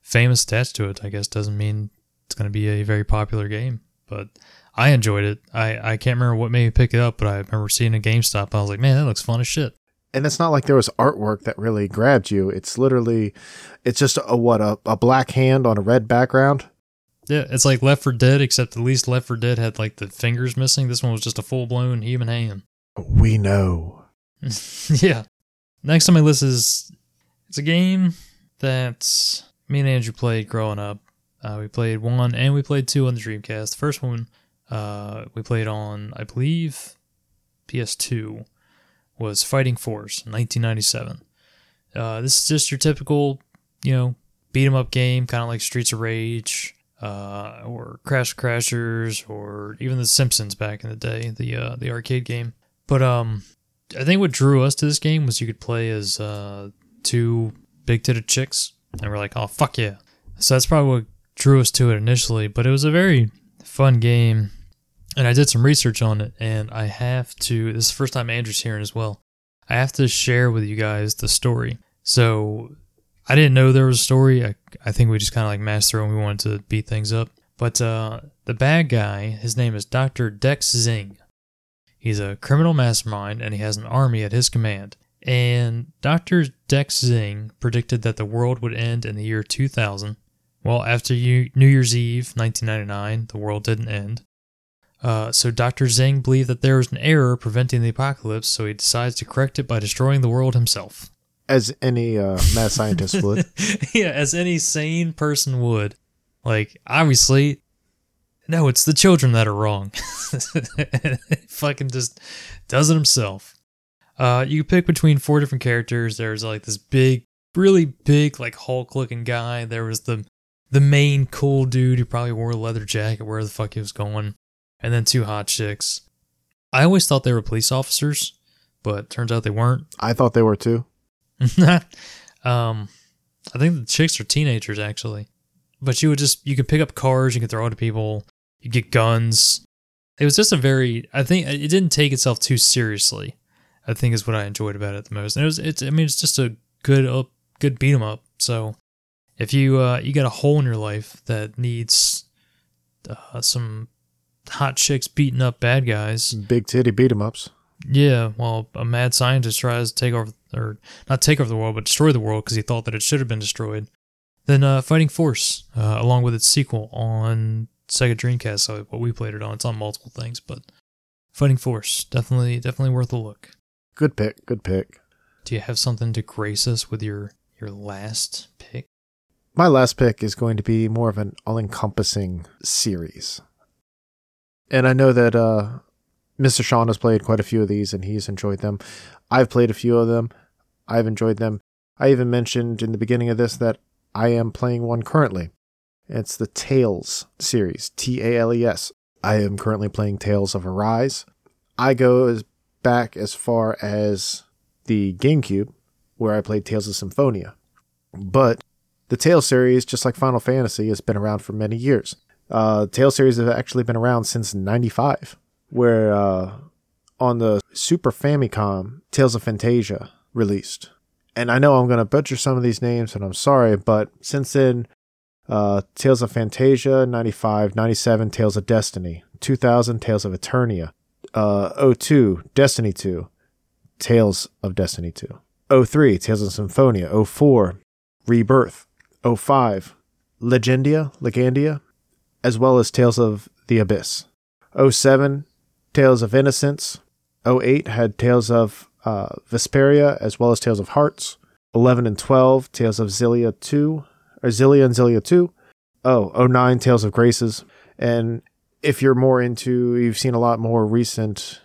famous attached to it, I guess, doesn't mean it's going to be a very popular game. But I enjoyed it. I, I can't remember what made me pick it up, but I remember seeing a GameStop. I was like, man, that looks fun as shit. And it's not like there was artwork that really grabbed you. It's literally, it's just a what, a, a black hand on a red background? Yeah, it's like Left four Dead, except at least Left four Dead had like the fingers missing. This one was just a full-blown human hand. We know. Yeah. Next on my list is, it's a game that me and Andrew played growing up. Uh, we played one and we played two on the Dreamcast. The first one uh, we played on, I believe, P S two. Was Fighting Force, nineteen ninety-seven. Uh, this is just your typical, you know, beat-em-up game, kind of like Streets of Rage, uh, or Crash Crashers, or even The Simpsons back in the day, the uh, the arcade game. But um, I think what drew us to this game was you could play as uh, two big-titted chicks, and we're like, oh, fuck yeah. So that's probably what drew us to it initially, but it was a very fun game. And I did some research on it, and I have to, this is the first time Andrew's hearing as well, I have to share with you guys the story. So I didn't know there was a story. I, I think we just kind of like mashed through and we wanted to beat things up. But uh, the bad guy, his name is Doctor Dex Zing. He's a criminal mastermind, and he has an army at his command. And Doctor Dex Zing predicted that the world would end in the year two thousand. Well, after New Year's Eve, nineteen ninety-nine, the world didn't end. Uh, so Doctor Zing believed that there was an error preventing the apocalypse, so he decides to correct it by destroying the world himself. As any uh, mad scientist would. Yeah, as any sane person would. Like, obviously, No, it's the children that are wrong. He fucking just does it himself. Uh, you pick between four different characters. There's like this big, really big, like Hulk-looking guy. There was the the main cool dude who probably wore a leather jacket where the fuck he was going. And then two hot chicks. I always thought they were police officers, but turns out they weren't. I thought they were too. um, I think the chicks are teenagers actually. But you would just, you could pick up cars, you could throw it at people, you get guns. It was just a very, I think it didn't take itself too seriously, I think is what I enjoyed about it the most. And it was, it's, I mean, it's just a good up, good beat 'em up. So if you, uh, you got a hole in your life that needs uh, some hot chicks beating up bad guys. Big titty beat 'em ups. Yeah, well, a mad scientist tries to take over, or not take over the world, but destroy the world because he thought that it should have been destroyed. Then uh, Fighting Force, uh, along with its sequel on Sega Dreamcast, so what we played it on. It's on multiple things, but Fighting Force, definitely definitely worth a look. Good pick, good pick. Do you have something to grace us with your, your last pick? My last pick is going to be more of an all-encompassing series. And I know that uh, Mister Sean has played quite a few of these, and he's enjoyed them. I've played a few of them. I've enjoyed them. I even mentioned in the beginning of this that I am playing one currently. It's the Tails series, T A L E S. I am currently playing Tales of Arise. I go as back as far as the GameCube, where I played Tales of Symphonia. But the Tales series, just like Final Fantasy, has been around for many years. Uh, Tales series have actually been around since ninety-five, where uh, on the Super Famicom, Tales of Phantasia released. And I know I'm going to butcher some of these names, and I'm sorry, but since then, uh, Tales of Phantasia, ninety-five, ninety-seven, Tales of Destiny, two thousand, Tales of Eternia, uh, oh two, Destiny two, Tales of Destiny two, oh three, Tales of Symphonia, oh four, Rebirth, oh five, Legendia, Legandia, as well as Tales of the Abyss, oh seven, Tales of Innocence, oh eight had Tales of Uh, Vesperia, as well as Tales of Hearts. eleven and twelve, Tales of Zillia two, or Zillia and Zillia two. Oh, oh nine, Tales of Graces. And if you're more into, you've seen a lot more recent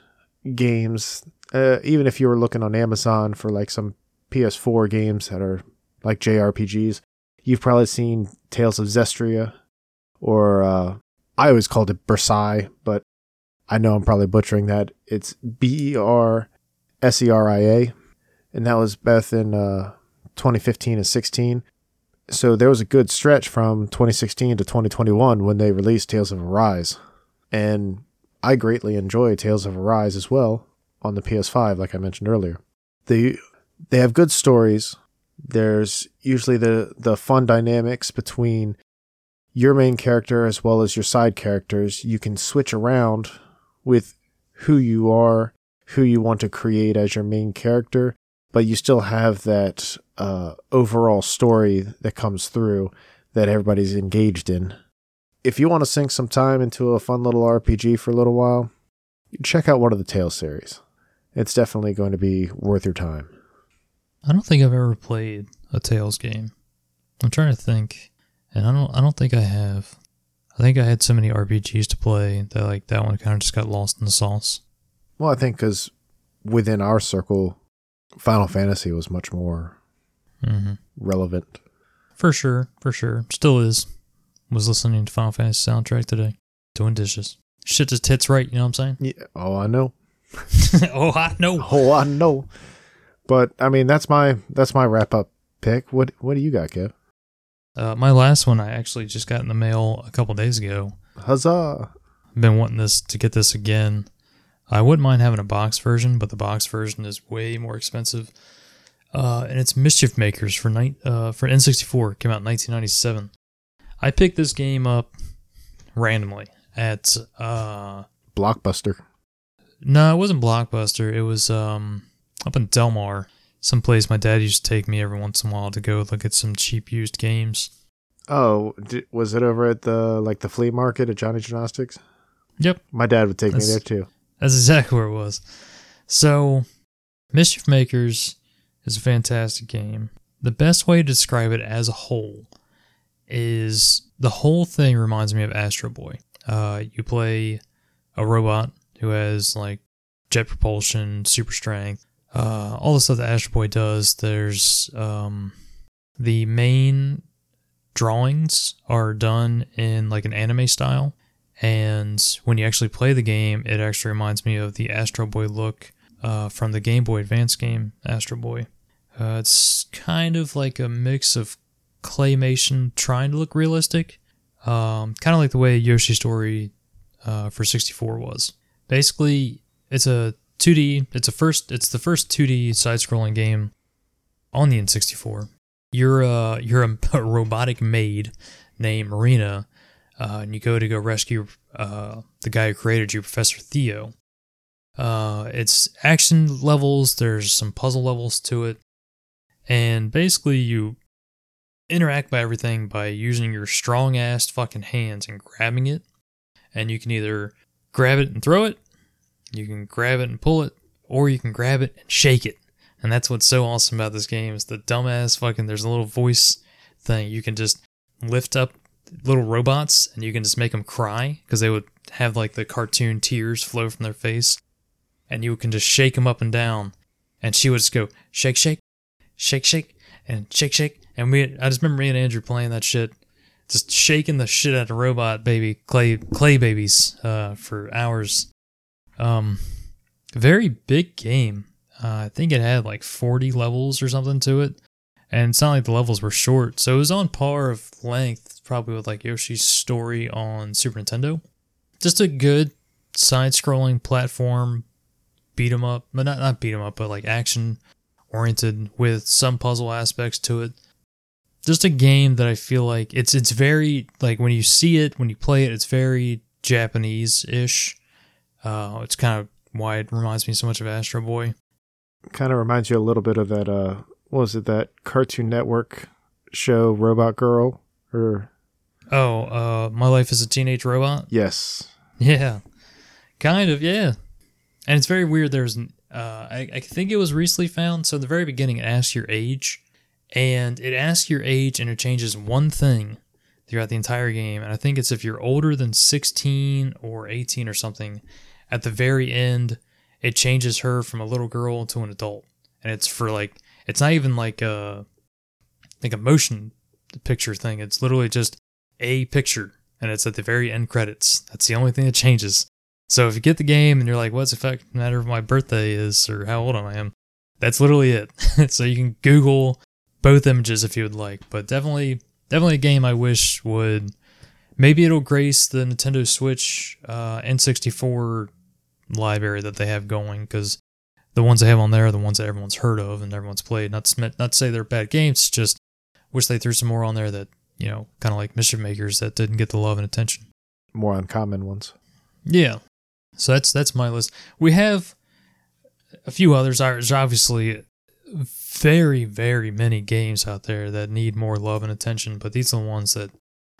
games, uh, even if you were looking on Amazon for like some P S four games that are like J R P Gs, you've probably seen Tales of Zestria, or uh, I always called it Bersai, but I know I'm probably butchering that. It's B E R S E R I A, and that was both in uh, twenty fifteen and sixteen. So there was a good stretch from twenty sixteen to twenty twenty-one when they released Tales of Arise. And I greatly enjoy Tales of Arise as well on the P S five, like I mentioned earlier. They, they have good stories. There's usually the, the fun dynamics between your main character as well as your side characters. You can switch around with who you are, who you want to create as your main character, but you still have that uh, overall story that comes through that everybody's engaged in. If you want to sink some time into a fun little R P G for a little while, check out one of the Tales series. It's definitely going to be worth your time. I don't think I've ever played a Tales game. I'm trying to think, and I don't. I don't think I have. I think I had so many R P Gs to play that like that one kind of just got lost in the sauce. Well, I think because within our circle, Final Fantasy was much more mm-hmm. relevant. For sure, for sure. Still is. Was listening to Final Fantasy soundtrack today. Doing dishes. Shit just hits right, you know what I'm saying? Yeah. Oh, I know. oh, I know. Oh, I know. But, I mean, that's my that's my wrap-up pick. What What do you got, Kev? Uh, my last one I actually just got in the mail a couple days ago. Huzzah. I've been wanting this to get this again. I wouldn't mind having a box version, but the box version is way more expensive. Uh, and it's Mischief Makers for night uh, for N sixty-four. It came out in nineteen ninety-seven. I picked this game up randomly at uh, Blockbuster. No, it wasn't Blockbuster. It was um, up in Del Mar, some place my dad used to take me every once in a while to go look at some cheap used games. Oh, was it over at the like the flea market at Johnny Gymnastics? Yep, my dad would take That's- me there too. That's exactly where it was. So, Mischief Makers is a fantastic game. The best way to describe it as a whole is the whole thing reminds me of Astro Boy. Uh, you play a robot who has like jet propulsion, super strength, uh, all the stuff that Astro Boy does. There's um, the main drawings are done in like an anime style, and when you actually play the game, it actually reminds me of the Astro Boy look uh, from the Game Boy Advance game Astro Boy. Uh, it's kind of like a mix of claymation trying to look realistic, um, kind of like the way Yoshi's Story uh, for sixty-four was. Basically, it's a two D. It's a first. It's the first two D side-scrolling game on the N sixty-four. You're a you're a, a robotic maid named Marina, uh, and you go to go rescue uh, the guy who created you, Professor Theo. Uh, it's action levels. There's some puzzle levels to it, and basically you interact by everything by using your strong ass fucking hands and grabbing it, and you can either grab it and throw it, you can grab it and pull it, or you can grab it and shake it. And that's what's so awesome about this game is the dumbass fucking, there's a little voice thing. You can just lift up little robots and you can just make them cry because they would have like the cartoon tears flow from their face, and you can just shake them up and down, and she would just go shake, shake, shake, shake, and shake, shake. And we, I just remember me and Andrew playing that shit, just shaking the shit out of robot baby clay clay babies uh, for hours. Um, very big game. Uh, I think it had like forty levels or something to it, and it's not like the levels were short, so it was on par of length probably with like Yoshi's Story on Super Nintendo. Just a good side-scrolling platform, beat 'em up, but not not beat 'em up, but like action-oriented with some puzzle aspects to it. Just a game that I feel like it's it's very like when you see it, when you play it, it's very Japanese-ish. Uh, it's kind of why it reminds me so much of Astro Boy. Kind of reminds you a little bit of that, uh, what was it, that Cartoon Network show, Robot Girl? or Oh, uh, My Life as a Teenage Robot? Yes. Yeah. Kind of, yeah. And it's very weird. There's, uh, I, I think it was recently found. So at the very beginning, it asks your age. And it asks your age, and it changes one thing throughout the entire game. And I think it's if you're older than sixteen or eighteen or something, at the very end, it changes her from a little girl to an adult. And it's for like, it's not even like a, like a motion picture thing. It's literally just a picture. And it's at the very end credits. That's the only thing that changes. So if you get the game and you're like, what's the fact matter of my birthday is or how old I am? That's literally it. So you can Google both images if you would like. But definitely, definitely a game I wish would, maybe it'll grace the Nintendo Switch uh, N sixty-four library that they have going, because the ones they have on there are the ones that everyone's heard of and everyone's played. Not to, not to say they're bad games, just wish they threw some more on there that, you know, kind of like Mischief Makers that didn't get the love and attention. More uncommon ones. Yeah. So that's that's my list. We have a few others. There's obviously very, very many games out there that need more love and attention, but these are the ones that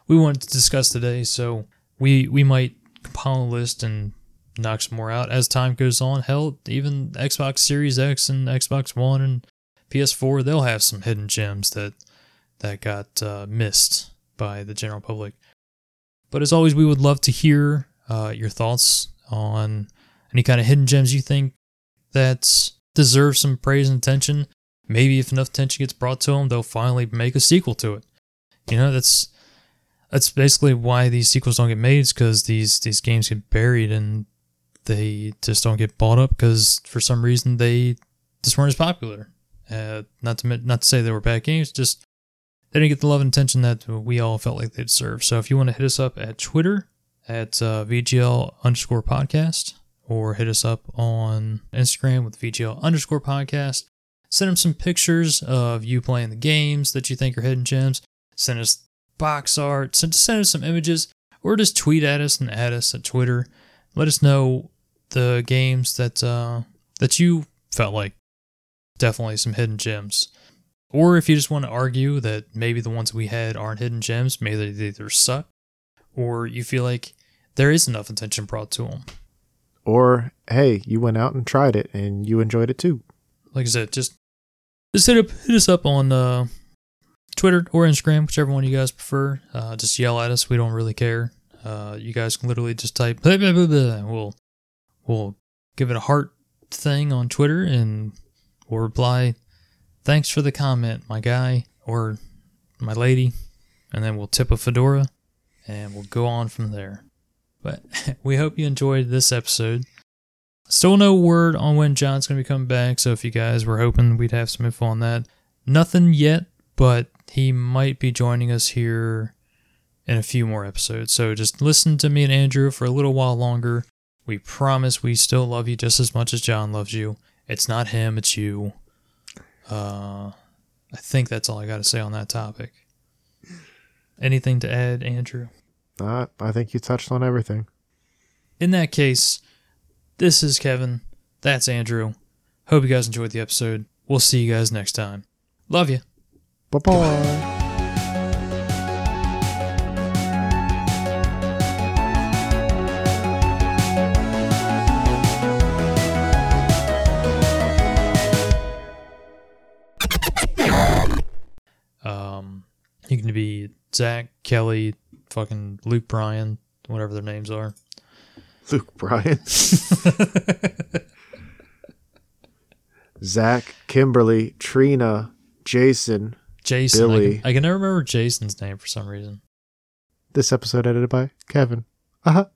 we wanted to discuss today, so we, we might compile a list and knock some more out as time goes on. Hell, even Xbox Series X and Xbox One and P S four, they'll have some hidden gems that that got uh, missed by the general public. But as always, we would love to hear uh, your thoughts on any kind of hidden gems you think that deserve some praise and attention. Maybe if enough attention gets brought to them, they'll finally make a sequel to it. You know, that's that's basically why these sequels don't get made, is because these, these games get buried and they just don't get bought up because for some reason they just weren't as popular. Uh, not to not to say they were bad games, just they didn't get the love and attention that we all felt like they deserved. So if you want to hit us up at Twitter at uh, VGL underscore podcast, or hit us up on Instagram with VGL underscore podcast, send them some pictures of you playing the games that you think are hidden gems. Send us box art. Send, send us some images, or just tweet at us and add us at Twitter. Let us know the games that uh, that you felt like definitely some hidden gems. Or if you just want to argue that maybe the ones we had aren't hidden gems, maybe they either suck, or you feel like there is enough attention brought to them. Or, hey, you went out and tried it, and you enjoyed it too. Like I said, just, just hit, up, hit us up on uh, Twitter or Instagram, whichever one you guys prefer. Uh, just yell at us. We don't really care. Uh, you guys can literally just type, blah, blah, blah, blah. We'll, we'll give it a heart thing on Twitter and we'll reply, thanks for the comment, my guy or my lady. And then we'll tip a fedora and we'll go on from there. But we hope you enjoyed this episode. Still no word on when John's going to be coming back, so if you guys were hoping we'd have some info on that, nothing yet, but he might be joining us here in a few more episodes. So just listen to me and Andrew for a little while longer. We promise we still love you just as much as John loves you. It's not him, it's you. Uh, I think that's all I got to say on that topic. Anything to add, Andrew? Uh, I think you touched on everything. In that case, this is Kevin. That's Andrew. Hope you guys enjoyed the episode. We'll see you guys next time. Love you. Bye-bye. Goodbye. Um, you can be Zach, Kelly, fucking Luke Bryan, whatever their names are. Luke Bryan. Zach, Kimberly, Trina, Jason, Jason Billy. I can, I can never remember Jason's name for some reason. This episode edited by Kevin. Uh-huh.